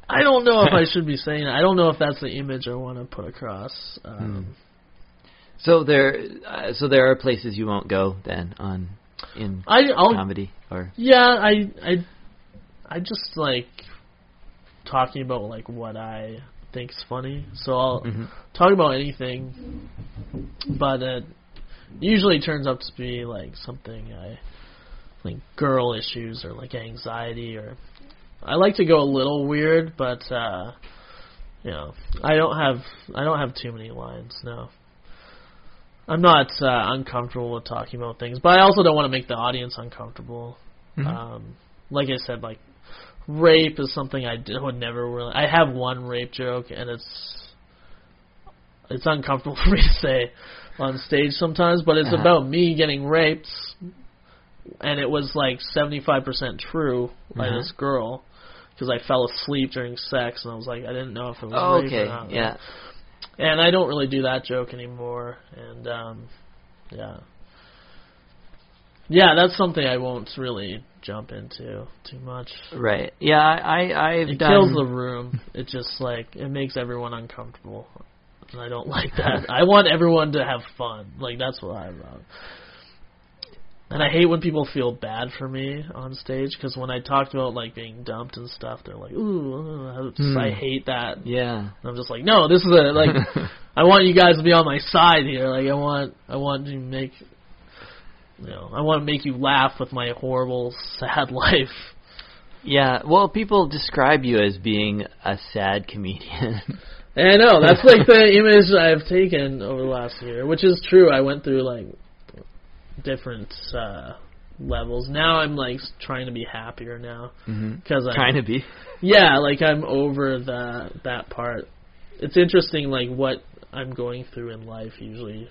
I don't know if I should be saying that. I don't know if that's the image I want to put across. Um, mm. So there uh, so there are places you won't go, then, on in I, comedy? Or yeah, I, I, I just, like, talking about, like, what I... think's funny, so I'll mm-hmm. talk about anything, but it usually turns out to be like something I like girl issues or like anxiety, or I like to go a little weird, but uh, you know, I don't have I don't have too many lines. No, I'm not uh, uncomfortable with talking about things, but I also don't want to make the audience uncomfortable. Mm-hmm. Um, like I said, like. Rape is something I would never really... I have one rape joke, and it's it's uncomfortable for me to say on stage sometimes, but it's uh-huh. about me getting raped, and it was like seventy-five percent true by uh-huh. this girl, because I fell asleep during sex, and I was like, I didn't know if it was oh, rape okay. or not. Yeah. And I don't really do that joke anymore, and um, yeah. Yeah, that's something I won't really jump into too much. Right. Yeah, I, I've it done... It kills the room. It just, like, it makes everyone uncomfortable. And I don't like that. I want everyone to have fun. Like, that's what I love. And I hate when people feel bad for me on stage, because when I talked about, like, being dumped and stuff, they're like, ooh, I, just, mm. I hate that. Yeah. And I'm just like, no, this is a, like, I want you guys to be on my side here. Like, I want, I want to make... You know, I want to make you laugh with my horrible, sad life. Yeah, well, people describe you as being a sad comedian. I know, that's like the image I've taken over the last year, which is true. I went through, like, different uh, levels. Now I'm, like, trying to be happier now. Mm-hmm. 'Cause I'm, trying to be? Yeah, like, I'm over the that part. It's interesting, like, what I'm going through in life usually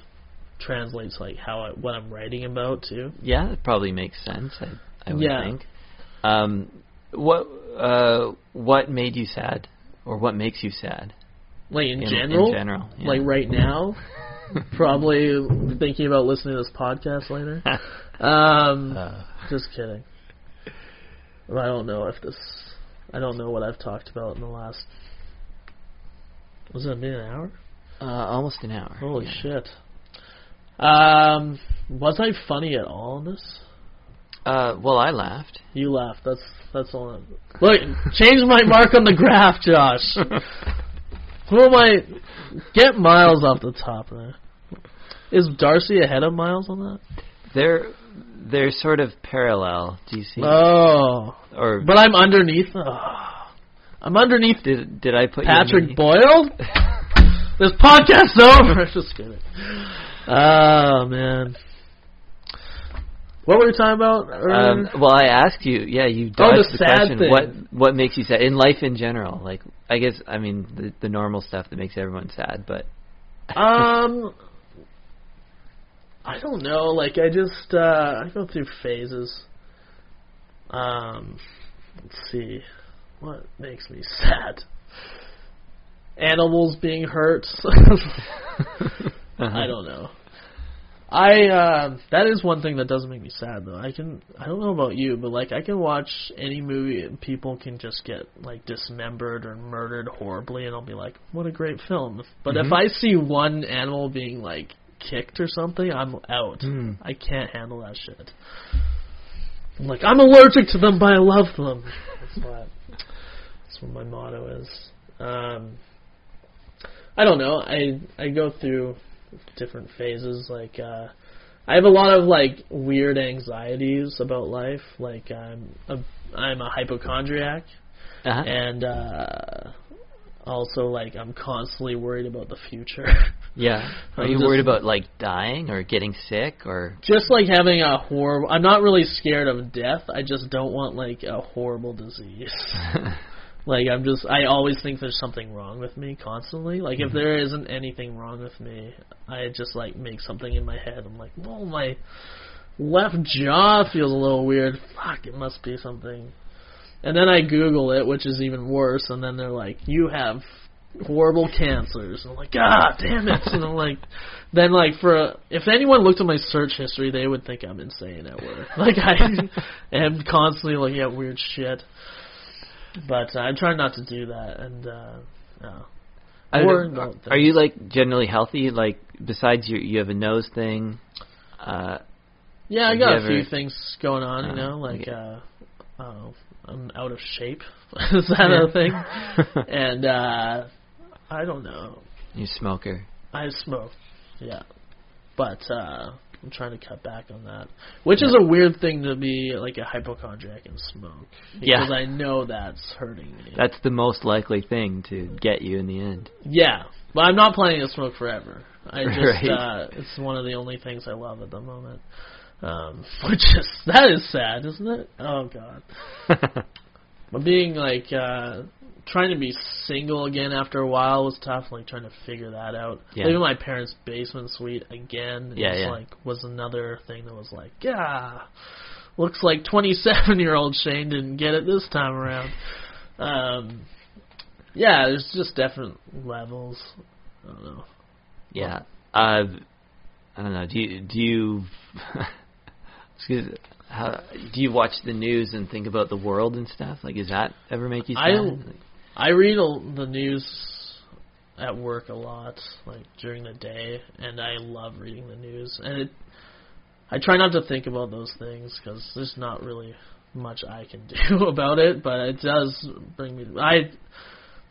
translates like how I, what I'm writing about too. Yeah, it probably makes sense. I, I would yeah. think. Um, what uh, what made you sad, or what makes you sad? Like in, in general, in general, yeah. Like right now, probably thinking about listening to this podcast later. Um, uh. Just kidding. I don't know if this. I don't know what I've talked about in the last. Was it been an hour? Uh, almost an hour. Holy yeah. shit. Um, was I funny at all in this? Uh, well, I laughed. You laughed. That's that's all. I'm... Look, change my mark on the graph, Josh. Who am I? Get Miles off the top there. Is Darcy ahead of Miles on that? They're they're sort of parallel. Do you see? Oh, or but I'm underneath. Oh. I'm underneath. Did did I put Patrick you Boyle? This podcast's over. Just kidding. Oh, man. What were we talking about earlier? Um, well, I asked you. Yeah, you dodged oh, the, the sad question. Thing. What What makes you sad in life in general? Like, I guess I mean the, the normal stuff that makes everyone sad, but. um, I don't know. Like, I just uh, I go through phases. Um, let's see, what makes me sad? Animals being hurt. Uh-huh. I don't know. I uh, that is one thing that doesn't make me sad though. I can I don't know about you, but like I can watch any movie and people can just get like dismembered or murdered horribly, and I'll be like, what a great film. But mm-hmm. if I see one animal being like kicked or something, I'm out. Mm. I can't handle that shit. I'm like, I'm allergic to them, but I love them. That's what that's what my motto is. Um, I don't know. I I go through different phases. Like uh I have a lot of like weird anxieties about life. Like I'm a I'm a hypochondriac, uh-huh. and uh also like I'm constantly worried about the future. Yeah. Are you just worried about like dying or getting sick or just like having a horrible? I'm not really scared of death. I just don't want like a horrible disease. Like, I'm just, I always think there's something wrong with me constantly. Like, mm-hmm. if there isn't anything wrong with me, I just, like, make something in my head. I'm like, well, my left jaw feels a little weird. Fuck, it must be something. And then I Google it, which is even worse, and then they're like, you have horrible cancers. And I'm like, ah, damn it. And I'm like, then, like, for, a, if anyone looked at my search history, they would think I'm insane at work. Like, I am constantly looking at weird shit. But uh, I'm trying not to do that, and uh, no. I don't, are you like generally healthy? Like besides you, you have a nose thing. Uh, yeah, I got a ever, few things going on. Uh, you know, like yeah. uh, oh, I'm out of shape. Is that yeah. a thing? And uh, I don't know. You smoker? I smoke. Yeah, but uh, I'm trying to cut back on that, which yeah. is a weird thing to be like a hypochondriac and smoke. Because yeah. I know that's hurting me. That's the most likely thing to get you in the end. Yeah, but I'm not planning to smoke forever. I just right. uh, it's one of the only things I love at the moment. Um, which is that is sad, isn't it? Oh god. But being like uh, trying to be single again after a while was tough, like trying to figure that out. Yeah. Leaving my parents' basement suite again yeah, was, yeah. like, was another thing that was like, yeah, looks like twenty-seven-year-old Shane didn't get it this time around. Um, yeah, there's just different levels. I don't know. Yeah. Uh, I don't know. Do you... Do you Excuse, how, do you watch the news and think about the world and stuff? Like, does that ever make you sad? I, like, I read a, the news at work a lot, like, during the day, and I love reading the news. And it, I try not to think about those things because there's not really much I can do about it, but it does bring me... I,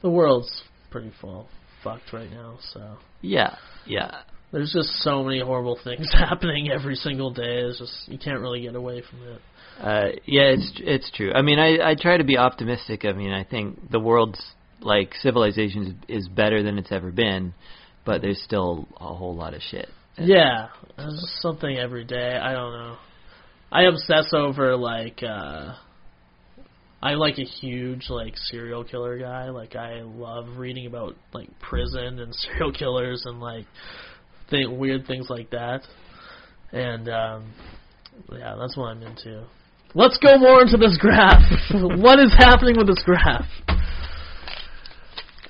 the world's pretty full, fucked right now, so... Yeah, yeah. There's just so many horrible things happening every single day. It's just, you can't really get away from it. Uh, yeah, it's it's true. I mean, I, I try to be optimistic. I mean, I think the world's, like, civilization is better than it's ever been, but there's still a whole lot of shit. Yeah, it's just something every day. I don't know. I obsess over, like, uh, I'm, like, a huge, like, serial killer guy. Like, I love reading about, like, prison and serial killers and, like, thing, weird things like that. And, um, yeah, that's what I'm into. Let's go more into this graph. What is happening with this graph?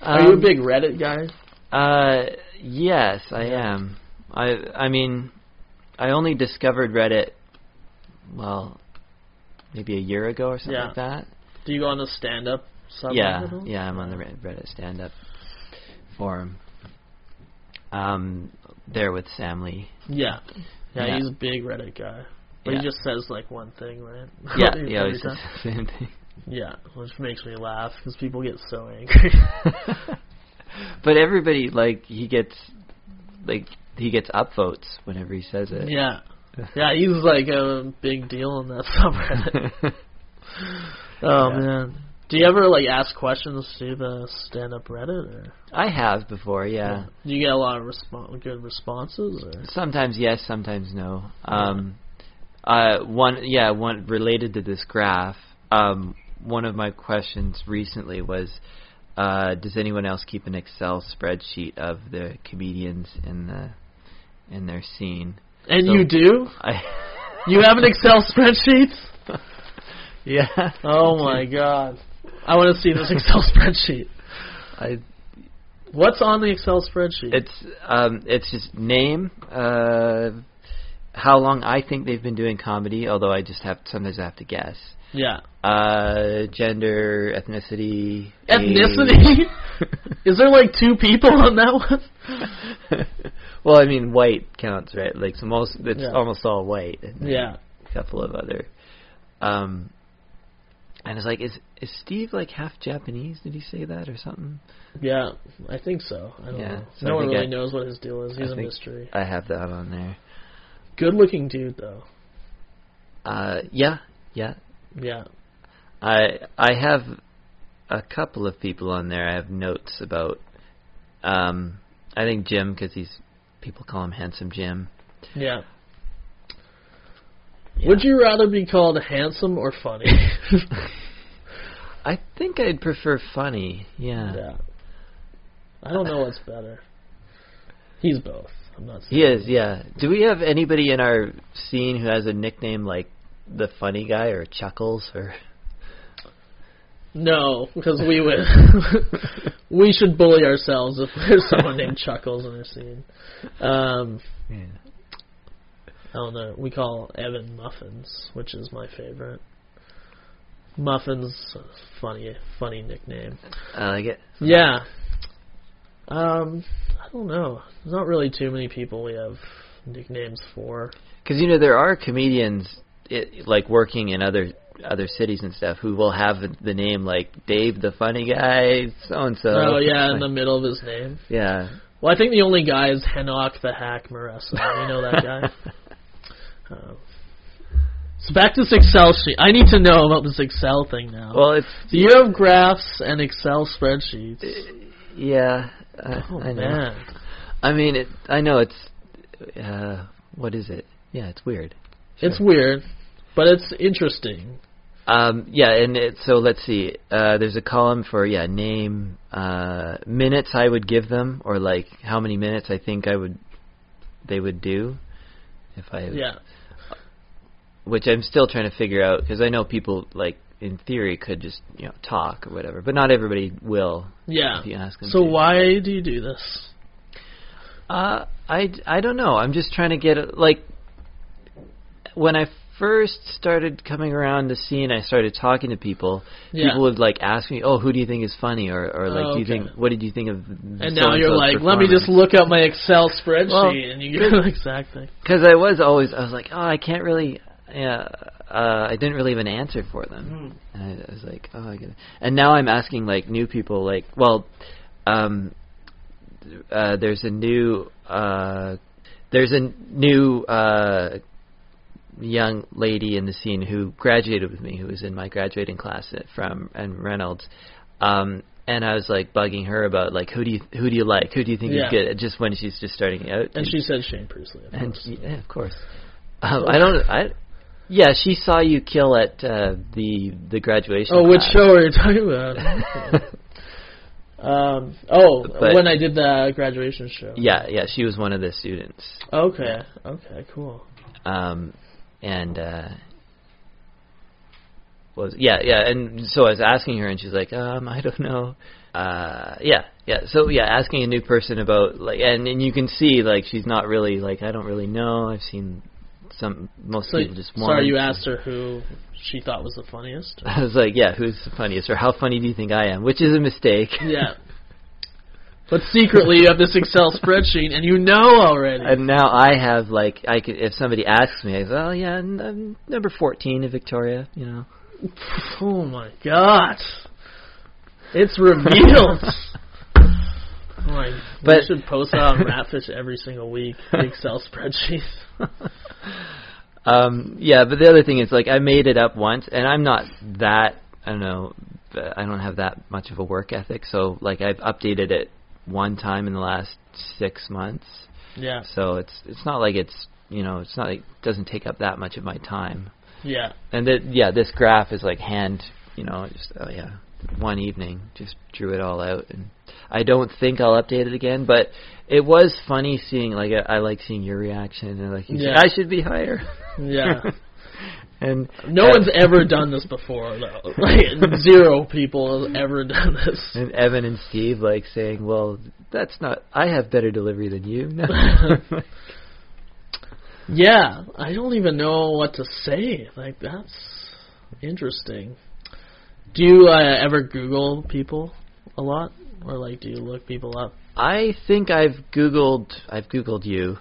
Are um, you a big Reddit guy? Uh, yes, I yeah. am. I, I mean, I only discovered Reddit, well, maybe a year ago or something yeah. like that. Do you go on the stand-up sub? Yeah, yeah, I'm on the Reddit stand-up forum. Um, there with Sam Lee. Yeah, yeah, yeah. He's a big Reddit guy. But yeah. he just says, like, one thing, right? Yeah, he always says the same thing. Yeah, which makes me laugh because people get so angry. But everybody, like, he gets, like, he gets upvotes whenever he says it. Yeah. Yeah, he's like a big deal on that subreddit. oh, yeah. man. Do you ever, like, ask questions to the stand-up Reddit? Or? I have before, yeah. yeah. Do you get a lot of respo- good responses? Or? Sometimes yes, sometimes no. Um, yeah. Uh, one, yeah, one related to this graph, um, one of my questions recently was, uh, does anyone else keep an Excel spreadsheet of the comedians in the in their scene? And so you do? I you have an Excel spreadsheet? Yeah. Oh, my God. I want to see this Excel spreadsheet. I. What's on the Excel spreadsheet? It's um, it's just name, uh, how long I think they've been doing comedy, although I just have sometimes I have to guess. Yeah. Uh, gender, ethnicity. Ethnicity? Is there, like, two people on that one? Well, I mean, white counts, right? Like, so most it's yeah. almost all white. And yeah. A couple of other. Um, and it's like, is is Steve, like, half Japanese? Did he say that or something? Yeah, I think so. I don't yeah. know. So no I one really I, knows what his deal is. He's I a mystery. I have that on there. Good-looking dude, though. Uh, yeah, yeah. Yeah. I I have a couple of people on there I have notes about. Um, I think Jim, because he's, people call him Handsome Jim. Yeah. Yeah. Would you rather be called handsome or funny? I think I'd prefer funny, yeah. Yeah. I don't know what's better. He's both. I'm not saying. He is, yeah. Do we have anybody in our scene who has a nickname like the funny guy or Chuckles or... No, because we would we should bully ourselves if there's someone named Chuckles in our scene. Um, yeah. I don't know. We call Evan Muffins, which is my favorite. Muffins, funny, funny nickname. I like it. Yeah. Um, I don't know. There's not really too many people we have nicknames for. Because you know there are comedians it, like working in other. other cities and stuff who will have the name like Dave the funny guy so-and-so. Oh yeah, like, in the middle of his name. Yeah. Well, I think the only guy is Hanoch the Hack Maressa. You know that guy? um, so back to this Excel sheet. I need to know about this Excel thing now. Well, it's... So you have graphs and Excel spreadsheets. Uh, yeah. Uh, oh, I know. man. I mean, it, I know it's... Uh, what is it? Yeah, it's weird. Sure. It's weird. But it's interesting. Um, yeah, and it, so let's see. Uh, there's a column for, yeah, name, uh, minutes I would give them, or, like, how many minutes I think I would they would do. if I Yeah. Which I'm still trying to figure out, because I know people, like, in theory could just, you know, talk or whatever, but not everybody will. Yeah. If you ask them so to. Why do you do this? Uh, I, I don't know. I'm just trying to get, a, like, when I first started coming around the scene, I started talking to people. Yeah. People would like ask me, "Oh, who do you think is funny?" Or, or like, oh, "Do you okay. think? What did you think of?" And now you're like, "Let me just look up my Excel spreadsheet." Well, and you go exactly. Because I was always, I was like, "Oh, I can't really." Yeah, uh, I didn't really have an answer for them. Mm. And I, I was like, "Oh, I get it." And now I'm asking like new people, like, well, um, uh, there's a new, uh, there's a new. Uh, young lady in the scene who graduated with me, who was in my graduating class at, from and Reynolds, um, and I was like bugging her about like who do you who do you like who do you think yeah. is good, just when she's just starting out. And, and she said Shane Priestley. Of and course. She, yeah, of course. Um, I don't. I yeah. She saw you kill at uh, the the graduation. Oh, class. Which show are you talking about? um. Oh, but when I did the graduation show. Yeah, yeah. She was one of the students. Okay. Yeah. Okay. Cool. Um. And uh, was yeah yeah, and so I was asking her, and she's like, um, I don't know, uh, yeah yeah. So yeah, asking a new person about like, and, and you can see like she's not really like I don't really know. I've seen some most so people just want. Sorry, you asked her who she thought was the funniest. Or? I was like, yeah, who's the funniest, or how funny do you think I am? Which is a mistake. Yeah. But secretly, you have this Excel spreadsheet, and you know already. And now I have, like, I could, if somebody asks me, I go, oh, yeah, I'm number fourteen in Victoria, you know. Oh, my God. It's revealed. Oh my, but we should post that on Ratfish every single week, the Excel spreadsheet. um, yeah, but the other thing is, like, I made it up once, and I'm not that, I don't know, I don't have that much of a work ethic, so, like, I've updated it one time in the last six months. Yeah. So it's it's not like it's you know it's not like it doesn't take up that much of my time. Yeah. And that yeah this graph is like hand you know just oh yeah one evening just drew it all out, and I don't think I'll update it again, but it was funny seeing like I, I like seeing your reaction and like you yeah. said, I should be higher. Yeah. And no one's ever done this before, though. Like, zero people have ever done this. And Evan and Steve, like, saying, well, that's not... I have better delivery than you. No. Yeah, I don't even know what to say. Like, that's interesting. Do you uh, ever Google people a lot? Or, like, do you look people up? I think I've Googled... I've Googled you.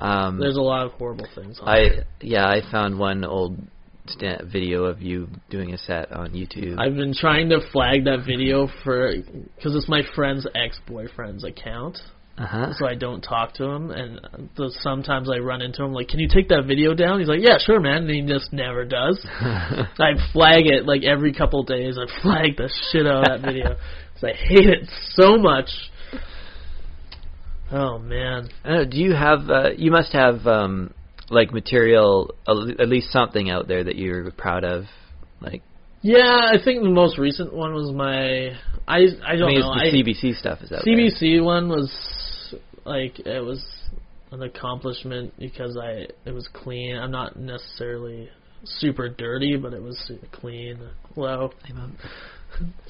Um, There's a lot of horrible things on I it. Yeah, I found one old st- video of you doing a set on YouTube. I've been trying to flag that video for because it's my friend's ex-boyfriend's account, uh-huh. so I don't talk to him. And so sometimes I run into him like, can you take that video down? He's like, yeah, sure, man. And he just never does. I flag it like every couple days. I flag the shit out of that video because I hate it so much. Oh, man. Uh, do you have, uh, you must have, um, like, material, at least something out there that you're proud of? Like. Yeah, I think the most recent one was my, I, I don't I mean, know. I think the C B C stuff is out C B C there. C B C one was, like, it was an accomplishment because I it was clean. I'm not necessarily super dirty, but it was clean. Hello. Hi, Mom.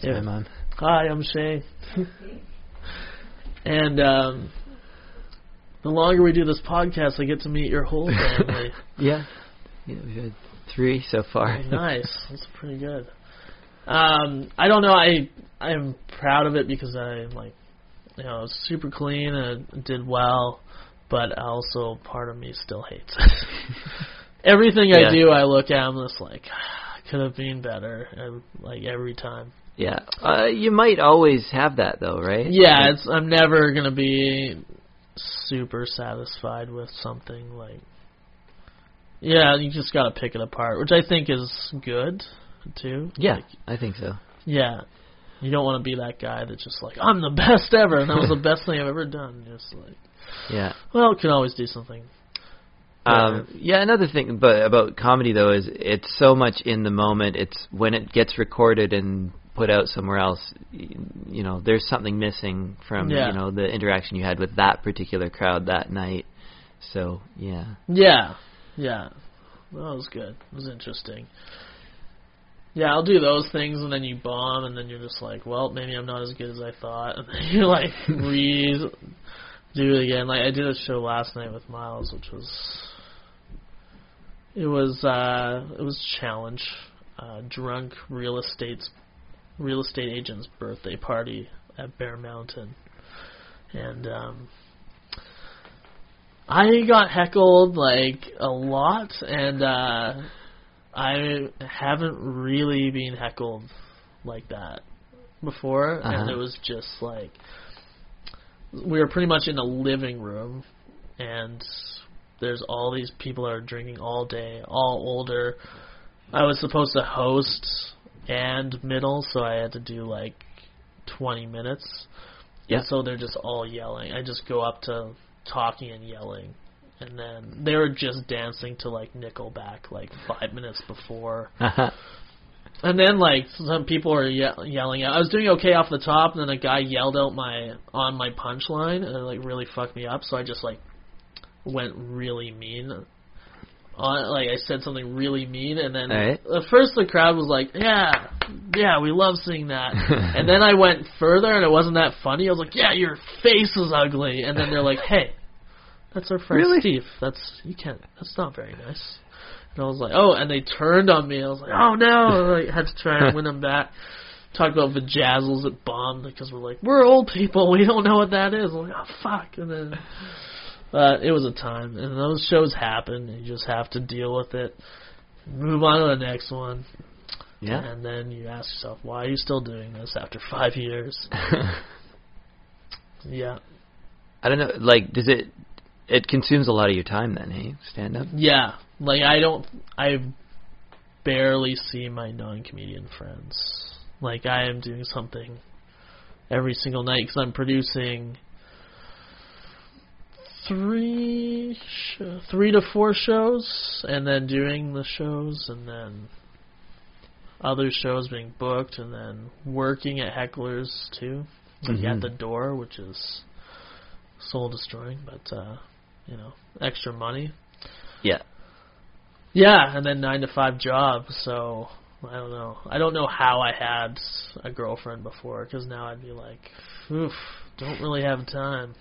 Yeah. Hi, Mom. Hi, I'm Shane. And, um... the longer we do this podcast, I get to meet your whole family. yeah. yeah. We've had three so far. Nice. That's pretty good. Um, I don't know. I, I'm proud of it because I, like, you know, it's super clean and did well, but also part of me still hates it. Everything yeah. I do, I look at and I'm just like, could have been better, and, like, every time. Yeah. Uh, you might always have that, though, right? Yeah. Like, it's, I'm never going to be... super satisfied with something. Like, yeah, you just gotta pick it apart, which I think is good too. Yeah, like, I think so. Yeah, you don't want to be that guy that's just like, I'm the best ever, and that was the best thing I've ever done. Just like, yeah, well, it can always do something. Um, yeah, another thing, but about comedy though is it's so much in the moment. It's when it gets recorded and put out somewhere else, you know, there's something missing from, yeah. you know, the interaction you had with that particular crowd that night. So, yeah. Yeah. Yeah. Well, that was good. It was interesting. Yeah, I'll do those things, and then you bomb, and then you're just like, well, maybe I'm not as good as I thought. And then you, like, redo it again. Like, I did a show last night with Miles, which was It was uh, it was a challenge. Uh, drunk real estate's real estate agent's birthday party at Bear Mountain, and um, I got heckled like a lot, and uh, I haven't really been heckled like that before, uh-huh. and it was just like we were pretty much in a living room, and there's all these people that are drinking all day, all older. I was supposed to host and middle, so I had to do like twenty minutes. Yeah. So they're just all yelling. I just go up to talking and yelling. And then they were just dancing to like Nickelback like five minutes before. Uh-huh. And then like some people were ye- yelling out. I was doing okay off the top, and then a guy yelled out my on my punchline, and it like really fucked me up. So I just like went really mean. On, like I said something really mean, and then right. at first the crowd was like, yeah, yeah, we love seeing that. And then I went further, and it wasn't that funny. I was like, yeah, your face is ugly. And then they're like, hey, that's our friend really? Steve. That's you can't. That's not very nice. And I was like, oh, and they turned on me. I was like, oh no, I like, had to try and win them back. Talked about vajazzles at bomb because we're like, we're old people, we don't know what that is. I'm like, oh fuck, and then. But it was a time, and those shows happen. You just have to deal with it, move on to the next one, yeah. And then you ask yourself, why are you still doing this after five years? Yeah. I don't know. Like, does it? It consumes a lot of your time, then, hey? Stand up. Yeah. Like, I don't. I barely see my non-comedian friends. Like, I am doing something every single night because I'm producing. Three, sh- three to four shows, and then doing the shows, and then other shows being booked, and then working at Heckler's too, like mm-hmm. at the door, which is soul destroying, but uh, you know, extra money. Yeah. Yeah, and then nine to five job. So I don't know. I don't know how I had a girlfriend before, because now I'd be like, oof, don't really have time.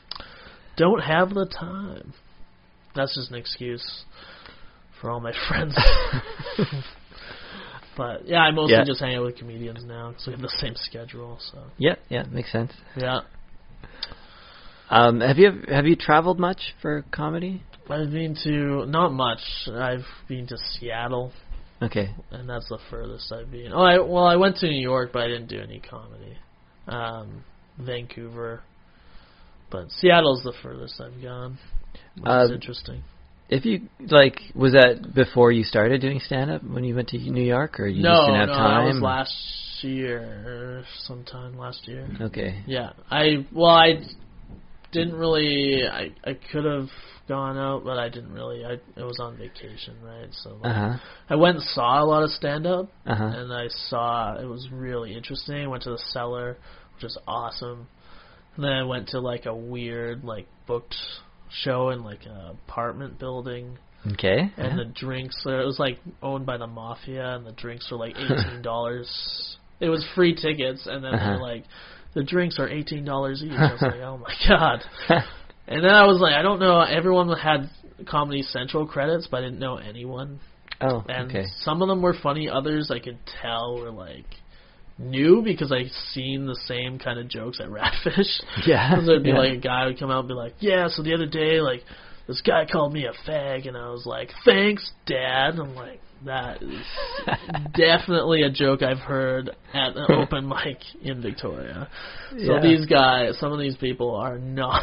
Don't have the time. That's just an excuse for all my friends. But yeah, I mostly yeah. just hang out with comedians now because we have the same schedule. So yeah, yeah, makes sense. Yeah. Um, have you have you traveled much for comedy? I've been to not much. I've been to Seattle. Okay. And that's the furthest I've been. Oh, I, well, I went to New York, but I didn't do any comedy. Um, Vancouver. But Seattle's the furthest I've gone, which uh, is interesting. If you like, was that before you started doing stand-up when you went to New York, or you no, just didn't have no, time? No, no, that was last year, sometime last year. Okay. Yeah, I well, I didn't really. I I could have gone out, but I didn't really. I it was on vacation, right? So like, uh-huh. I went and saw a lot of stand-up, uh-huh. and I saw it was really interesting. I went to the Cellar, which was awesome. And then I went to, like, a weird, like, booked show in, like, an apartment building. Okay. And yeah. the drinks, it was, like, owned by the mafia, and the drinks were, like, eighteen dollars. It was free tickets, and then uh-huh. they were, like, the drinks are eighteen dollars each. I was like, oh, my God. And then I was like, I don't know. Everyone had Comedy Central credits, but I didn't know anyone. Oh, and okay. And some of them were funny. Others I could tell were, like... new because I've seen the same kind of jokes at Ratfish. Yeah. Because there'd be yeah. like a guy would come out and be like, yeah, so the other day, like, this guy called me a fag, and I was like, thanks, Dad. And I'm like, that is definitely a joke I've heard at an open mic in Victoria. So yeah. these guys, some of these people are not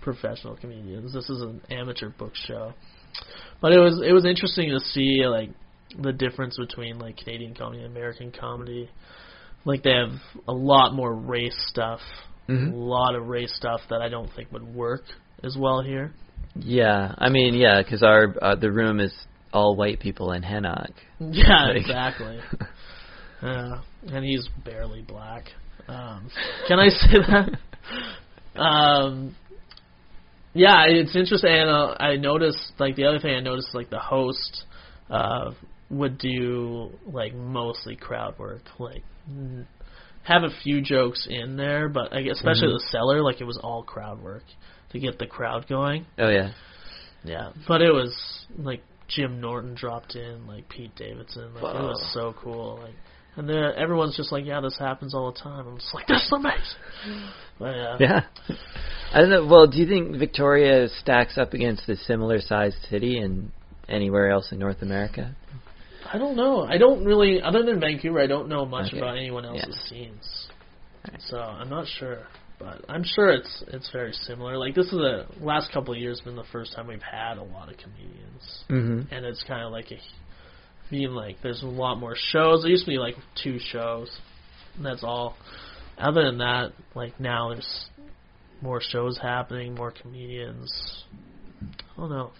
professional comedians. This is an amateur book show. But it was it was interesting to see, like, the difference between, like, Canadian comedy and American comedy. Like, they have a lot more race stuff, mm-hmm. a lot of race stuff that I don't think would work as well here. Yeah, I mean, yeah, because our uh, the room is all white people in Hanoch. Yeah, like. Exactly. uh, and he's barely black. Um, can I say that? um, yeah, it's interesting. And uh, I noticed, like, the other thing I noticed, like, the host... Uh, would do, like, mostly crowd work, like, have a few jokes in there, but like, especially mm-hmm. the Cellar, like, it was all crowd work to get the crowd going. Oh, yeah. Yeah, but it was, like, Jim Norton dropped in, like Pete Davidson. Like, wow. It was so cool. Like, and then everyone's just like, yeah, this happens all the time. I'm just like, this is amazing. But, yeah. Yeah. I don't know. Well, do you think Victoria stacks up against a similar-sized city in anywhere else in North America? I don't know. I don't really, other than Vancouver, I don't know much okay. about anyone else's yeah. scenes. Right. So I'm not sure. But I'm sure it's it's very similar. Like, this is the last couple of years been the first time we've had a lot of comedians. Mm-hmm. And it's kind of like a, being like, there's a lot more shows. There used to be, like, two shows. And that's all. Other than that, like, now there's more shows happening, more comedians. I don't know.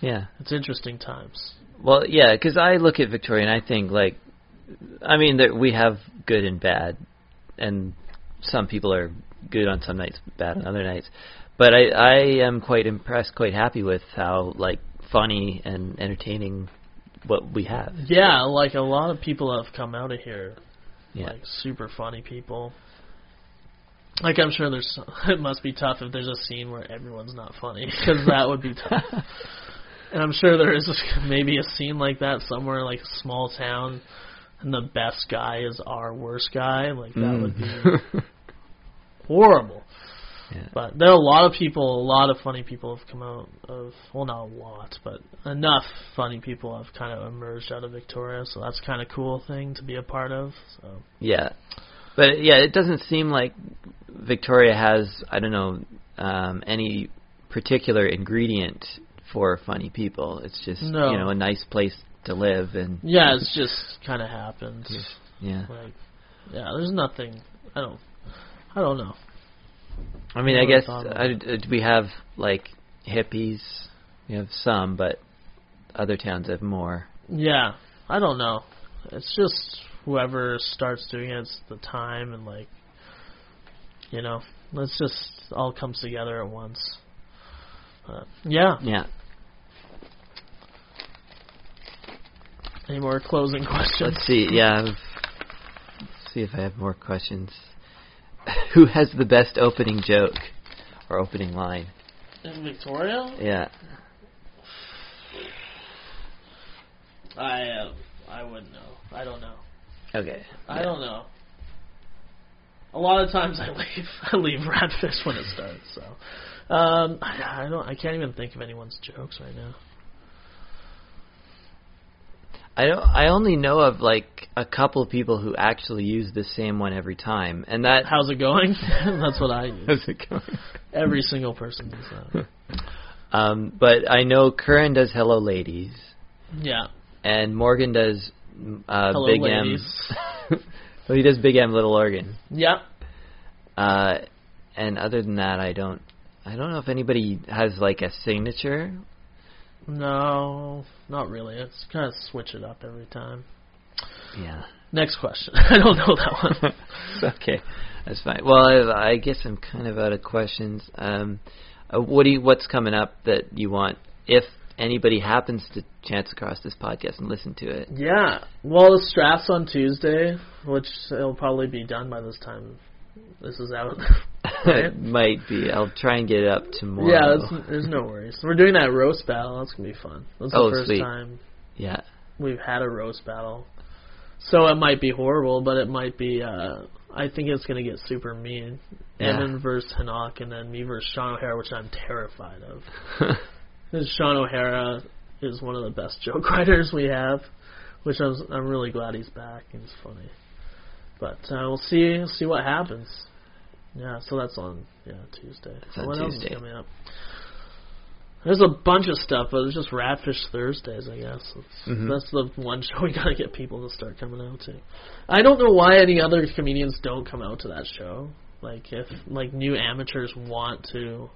Yeah. It's interesting times. Well, yeah, because I look at Victoria and I think, like, I mean, that we have good and bad. And some people are good on some nights, bad on other nights. But I, I am quite impressed, quite happy with how, like, funny and entertaining what we have. Yeah, like, a lot of people have come out of here. Yeah. Like, super funny people. Like, I'm sure there's, it must be tough if there's a scene where everyone's not funny, because that would be tough. And I'm sure there is maybe a scene like that somewhere, like a small town, and the best guy is our worst guy. Like, that mm. would be horrible. Yeah. But there are a lot of people, a lot of funny people have come out of, well, not a lot, but enough funny people have kind of emerged out of Victoria, so that's kind of a cool thing to be a part of. So. Yeah. But, yeah, it doesn't seem like Victoria has, I don't know, um, any particular ingredient for funny people. It's just, no. you know, a nice place to live. And yeah, it's just kind of happens. Yeah. Like, yeah, there's nothing. I don't I don't know. I mean, I, I guess I, we have, like, hippies. We have some, but other towns have more. Yeah, I don't know. It's just whoever starts doing it, it's the time, and, like, you know, let's just all comes together at once. Uh, yeah. Yeah. Any more closing questions? Let's see. Yeah. Let's see if I have more questions. Who has the best opening joke or opening line? In Victoria? Yeah. I uh, I wouldn't know. I don't know. Okay. I yeah. don't know. A lot of times I leave I leave Ratfish when it starts. So um, I, I don't. I can't even think of anyone's jokes right now. I don't. I only know of like a couple of people who actually use the same one every time, and that. How's it going? That's what I use. How's it going? Every single person uses that. Um, but I know Curran does "Hello, ladies." Yeah. And Morgan does uh, Hello, "Big ladies. M." Well, he does Big M, Little Organ. Yeah. Uh, and other than that, I don't. I don't know if anybody has like a signature. No, not really. It's kind of switch it up every time. Yeah. Next question. I don't know that one. Okay, that's fine. Well, I, I guess I'm kind of out of questions. Um, uh, what do you, what's coming up that you want? If anybody happens to chance across this podcast and listen to it. Yeah. Well, the Strath's on Tuesday, which it'll probably be done by this time. This is out. It might be. I'll try and get it up tomorrow. Yeah, that's, there's no worries. We're doing that roast battle. That's going to be fun. That's oh, the first sweet. time yeah. we've had a roast battle. So it might be horrible, but it might be, uh, I think it's going to get super mean. Yeah. Evan versus Hanoch, and then me versus Sean O'Hara, which I'm terrified of. Sean O'Hara is one of the best joke writers we have, which I'm, I'm really glad he's back. He's funny. But uh, we'll see see what happens. Yeah, so that's on yeah Tuesday. That's so on what Tuesday. Else is coming up? There's a bunch of stuff, but it's just Ratfish Thursdays, I guess. Mm-hmm. That's the one show we gotta get people to start coming out to. I don't know why any other comedians don't come out to that show. Like if like new amateurs want to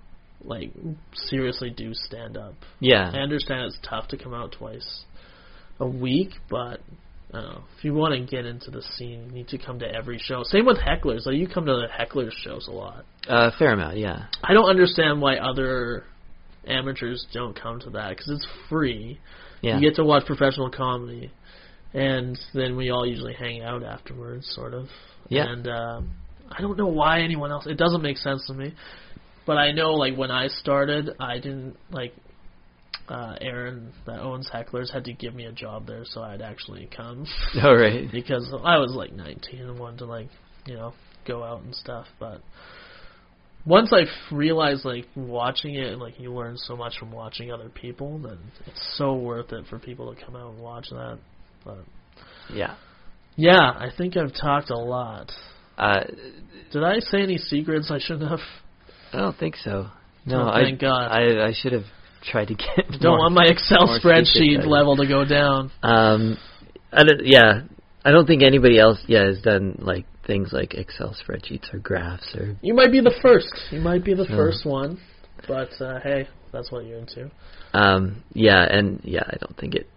like seriously do stand up. Yeah, I understand it's tough to come out twice a week, but. Oh, if you want to get into the scene, you need to come to every show. Same with Hecklers. Like, you come to the Hecklers shows a lot. A uh, fair amount, yeah. I don't understand why other amateurs don't come to that, because it's free. Yeah. You get to watch professional comedy, and then we all usually hang out afterwards, sort of. Yeah. And um, I don't know why anyone else... It doesn't make sense to me. But I know, like, when I started, I didn't, like... uh, Aaron that owns Heckler's had to give me a job there so I'd actually come. All right. Because I was like nineteen and wanted to like, you know, go out and stuff. But once I realized like watching it, like you learn so much from watching other people, then it's so worth it for people to come out and watch that. But yeah. Yeah, I think I've talked a lot. Uh, Did I say any secrets I shouldn't have? I don't think so. No, oh, thank I, God. I, I should have tried to get. Don't more, want my Excel spreadsheet level to go down. Um, I don't, yeah, I don't think anybody else yeah has done like things like Excel spreadsheets or graphs or. You might be the first. You might be the so. first one, but uh, hey, that's what you're into. Um, yeah, and yeah, I don't think it.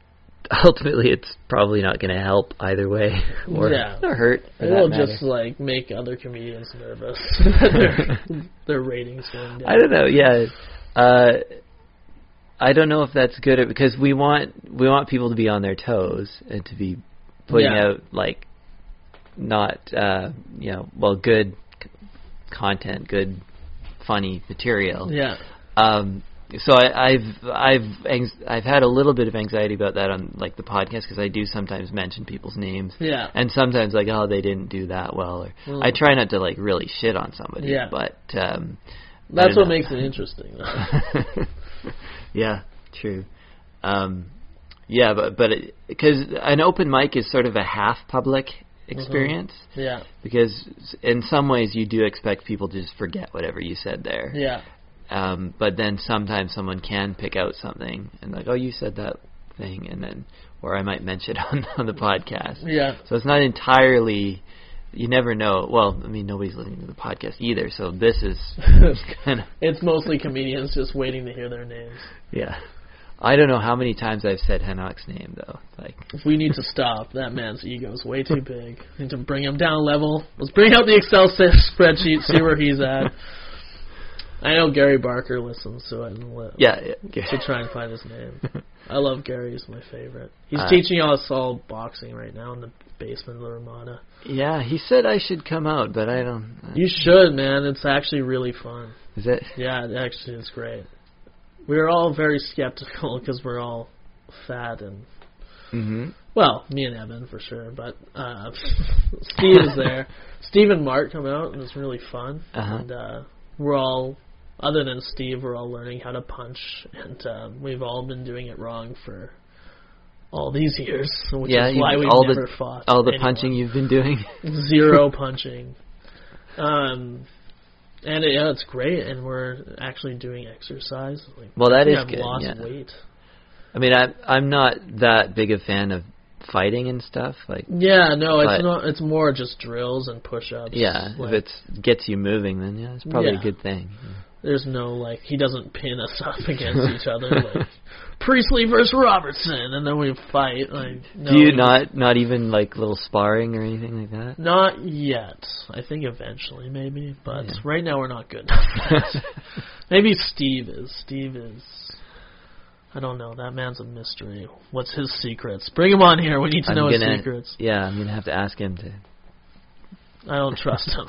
Ultimately, it's probably not going to help either way, or, yeah. or hurt. It will just like make other comedians nervous. their, their ratings going down. I don't know. Yeah, uh, I don't know if that's good or, because we want we want people to be on their toes and to be putting yeah. out like not uh, you know well good c- content, good funny material. Yeah. Um, So I, I've I've I've had a little bit of anxiety about that on like the podcast because I do sometimes mention people's names, yeah, and sometimes like oh they didn't do that well. Or mm. I try not to like really shit on somebody, yeah. But um, that's what makes it interesting, though. Yeah, true. Um, yeah, but but because an open mic is sort of a half public experience, mm-hmm. yeah, because in some ways you do expect people to just forget whatever you said there, yeah. Um, but then sometimes someone can pick out something and like, oh, you said that thing, and then, or I might mention it on, on the podcast. Yeah. So it's not entirely. You never know. Well, I mean, nobody's listening to the podcast either, so this is kind of. It's mostly comedians just waiting to hear their names. Yeah. I don't know how many times I've said Hanoch's name though. Like, we need to stop. That man's ego's way too big. We need to bring him down a level. Let's bring out the Excel spreadsheet. See where he's at. I know Gary Barker listens, so I yeah, yeah. should try and find his name. I love Gary; he's my favorite. He's uh, teaching us all boxing right now in the basement of the Ramada. Yeah, he said I should come out, but I don't. I you should, man. It's actually really fun. Is it? Yeah, it actually, it's great. We're all very skeptical because we're all fat and. Mm-hmm. Well, me and Evan for sure, but uh, Steve is there. Steve and Mark come out, and it's really fun. Uh-huh. And uh, we're all. Other than Steve, we're all learning how to punch, and uh, we've all been doing it wrong for all these years, which yeah, is why we've all never the, fought. All the anyone. punching you've been doing? Zero punching. Um, and, it, yeah, it's great, and we're actually doing exercise. Like, well, that is I've good. I've lost yeah. weight. I mean, I, I'm not that big a fan of fighting and stuff like yeah no it's not it's more just drills and push-ups yeah like, if it gets you moving then yeah it's probably yeah. a good thing yeah. There's no like he doesn't pin us up against each other like Priestley versus Robertson and then we fight like no, do you not not even like little sparring or anything like that? Not yet. I think eventually maybe, but yeah. right now we're not good enough. Maybe Steve is Steve is I don't know. That man's a mystery. What's his secrets? Bring him on here. We need to I'm know gonna, his secrets. Yeah, I'm going to have to ask him to. I don't trust him.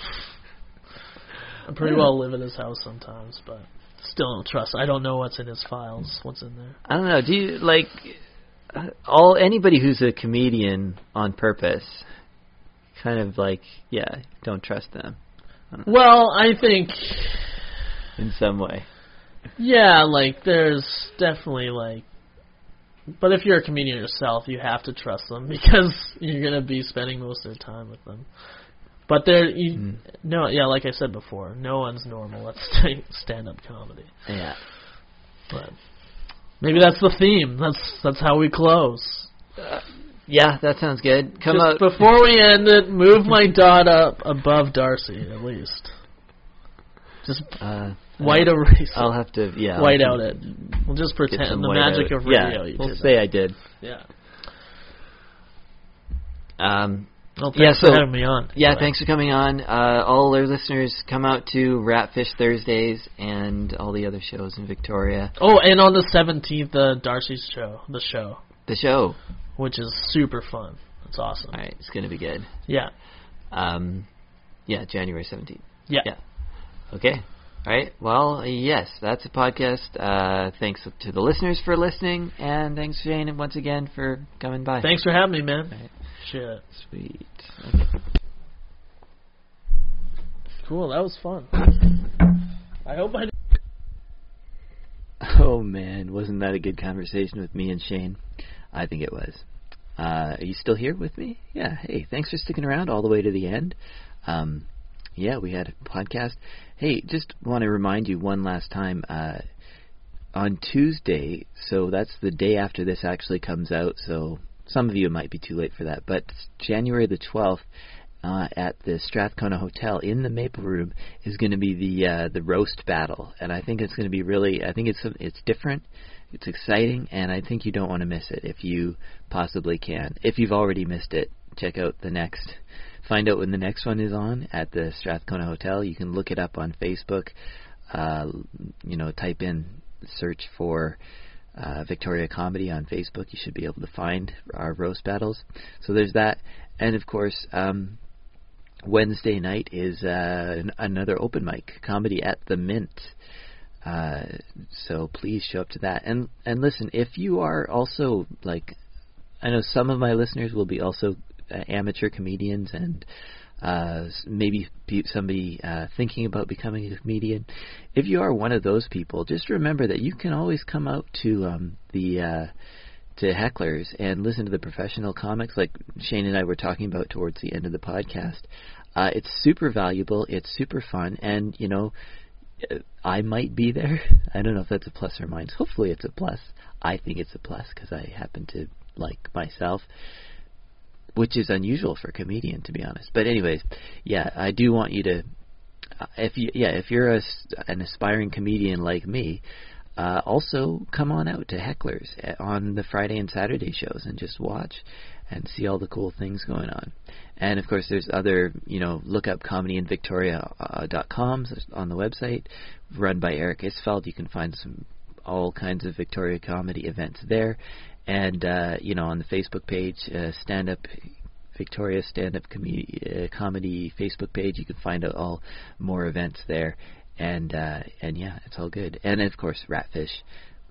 I pretty yeah. well live in his house sometimes, but still don't trust. I don't know what's in his files, what's in there. I don't know. Do you, like, all anybody who's a comedian on purpose, kind of like, yeah, don't trust them. I don't well, know. I think. In some way. Yeah, like, there's definitely, like, but if you're a comedian yourself, you have to trust them because you're going to be spending most of your time with them. But there, you, mm. no, yeah, like I said before, no one's normal at stand-up comedy. Yeah. But maybe that's the theme. That's that's how we close. Uh, yeah, that sounds good. Come Just out. Before we end it, move my dot up above Darcy, at least. Just... Uh. White erase. I'll have to, yeah. White out it. We'll just pretend the magic of radio. Yeah, we'll say I did. Yeah. Um. Well, thanks yeah, so, for having me on. Yeah, anyway. Thanks for coming on. Uh, all our listeners, come out to Ratfish Thursdays and all the other shows in Victoria. Oh, and on the seventeenth, uh, Darcy's show. The show. The show. Which is super fun. It's awesome. All right, it's going to be good. Yeah. Um. Yeah, January seventeenth. Yeah. Yeah. Okay. Alright, well, yes, that's a podcast. Uh, thanks to the listeners for listening, and thanks, Shane, once again for coming by. Thanks for having me, man. Right. Shit. Sweet. Okay. Cool, that was fun. I hope I did. Oh, man, wasn't that a good conversation with me and Shane? I think it was. Uh, are you still here with me? Yeah, hey, thanks for sticking around all the way to the end. Um... Yeah, we had a podcast. Hey, just want to remind you one last time, uh, on Tuesday, so that's the day after this actually comes out, so some of you might be too late for that, but January the twelfth uh, at the Strathcona Hotel in the Maple Room is going to be the uh, the roast battle, and I think it's going to be really, I think it's it's different, it's exciting, and I think you don't want to miss it if you possibly can. If you've already missed it, check out the next. Find out when the next one is on at the Strathcona Hotel. You can look it up on Facebook. Uh, you know, type in, search for uh, Victoria Comedy on Facebook. You should be able to find our roast battles. So there's that. And, of course, um, Wednesday night is uh, an, another open mic, Comedy at the Mint. Uh, so please show up to that. And, and listen, if you are also, like, I know some of my listeners will be also Uh, amateur comedians and uh, maybe somebody uh, thinking about becoming a comedian. If you are one of those people, just remember that you can always come out to um, the uh, to Heckler's and listen to the professional comics like Shane and I were talking about towards the end of the podcast. Uh, it's super valuable. It's super fun. And, you know, I might be there. I don't know if that's a plus or minus. Hopefully it's a plus. I think it's a plus because I happen to like myself, which is unusual for a comedian, to be honest. But anyways, yeah, I do want you to, if you, yeah, if you're a, an aspiring comedian like me, uh, also come on out to Heckler's on the Friday and Saturday shows and just watch and see all the cool things going on. And, of course, there's other, you know, look up comedy in victoria dot com on the website, run by Eric Isfeld. You can find some all kinds of Victoria comedy events there. And, uh, you know, on the Facebook page, uh, stand-up, Victoria Stand-Up com- uh, Comedy Facebook page, you can find out all more events there. And, uh, and yeah, it's all good. And, of course, Ratfish,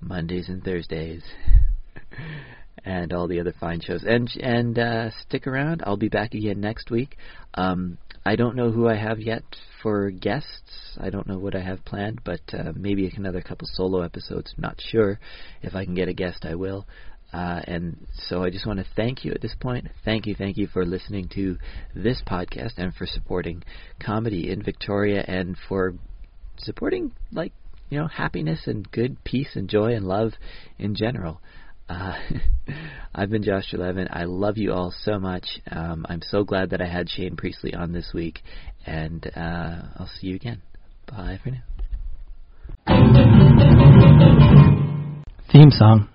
Mondays and Thursdays, and all the other fine shows. And, and uh, stick around. I'll be back again next week. Um, I don't know who I have yet for guests. I don't know what I have planned, but uh, maybe another couple solo episodes. I'm not sure. If I can get a guest, I will. Uh, and so I just want to thank you at this point. Thank you, thank you for listening to this podcast and for supporting comedy in Victoria and for supporting, like, you know, happiness and good peace and joy and love in general. Uh, I've been Josh Trelevin. I love you all so much. Um, I'm so glad that I had Shane Priestley on this week. And uh, I'll see you again. Bye for now. Theme song.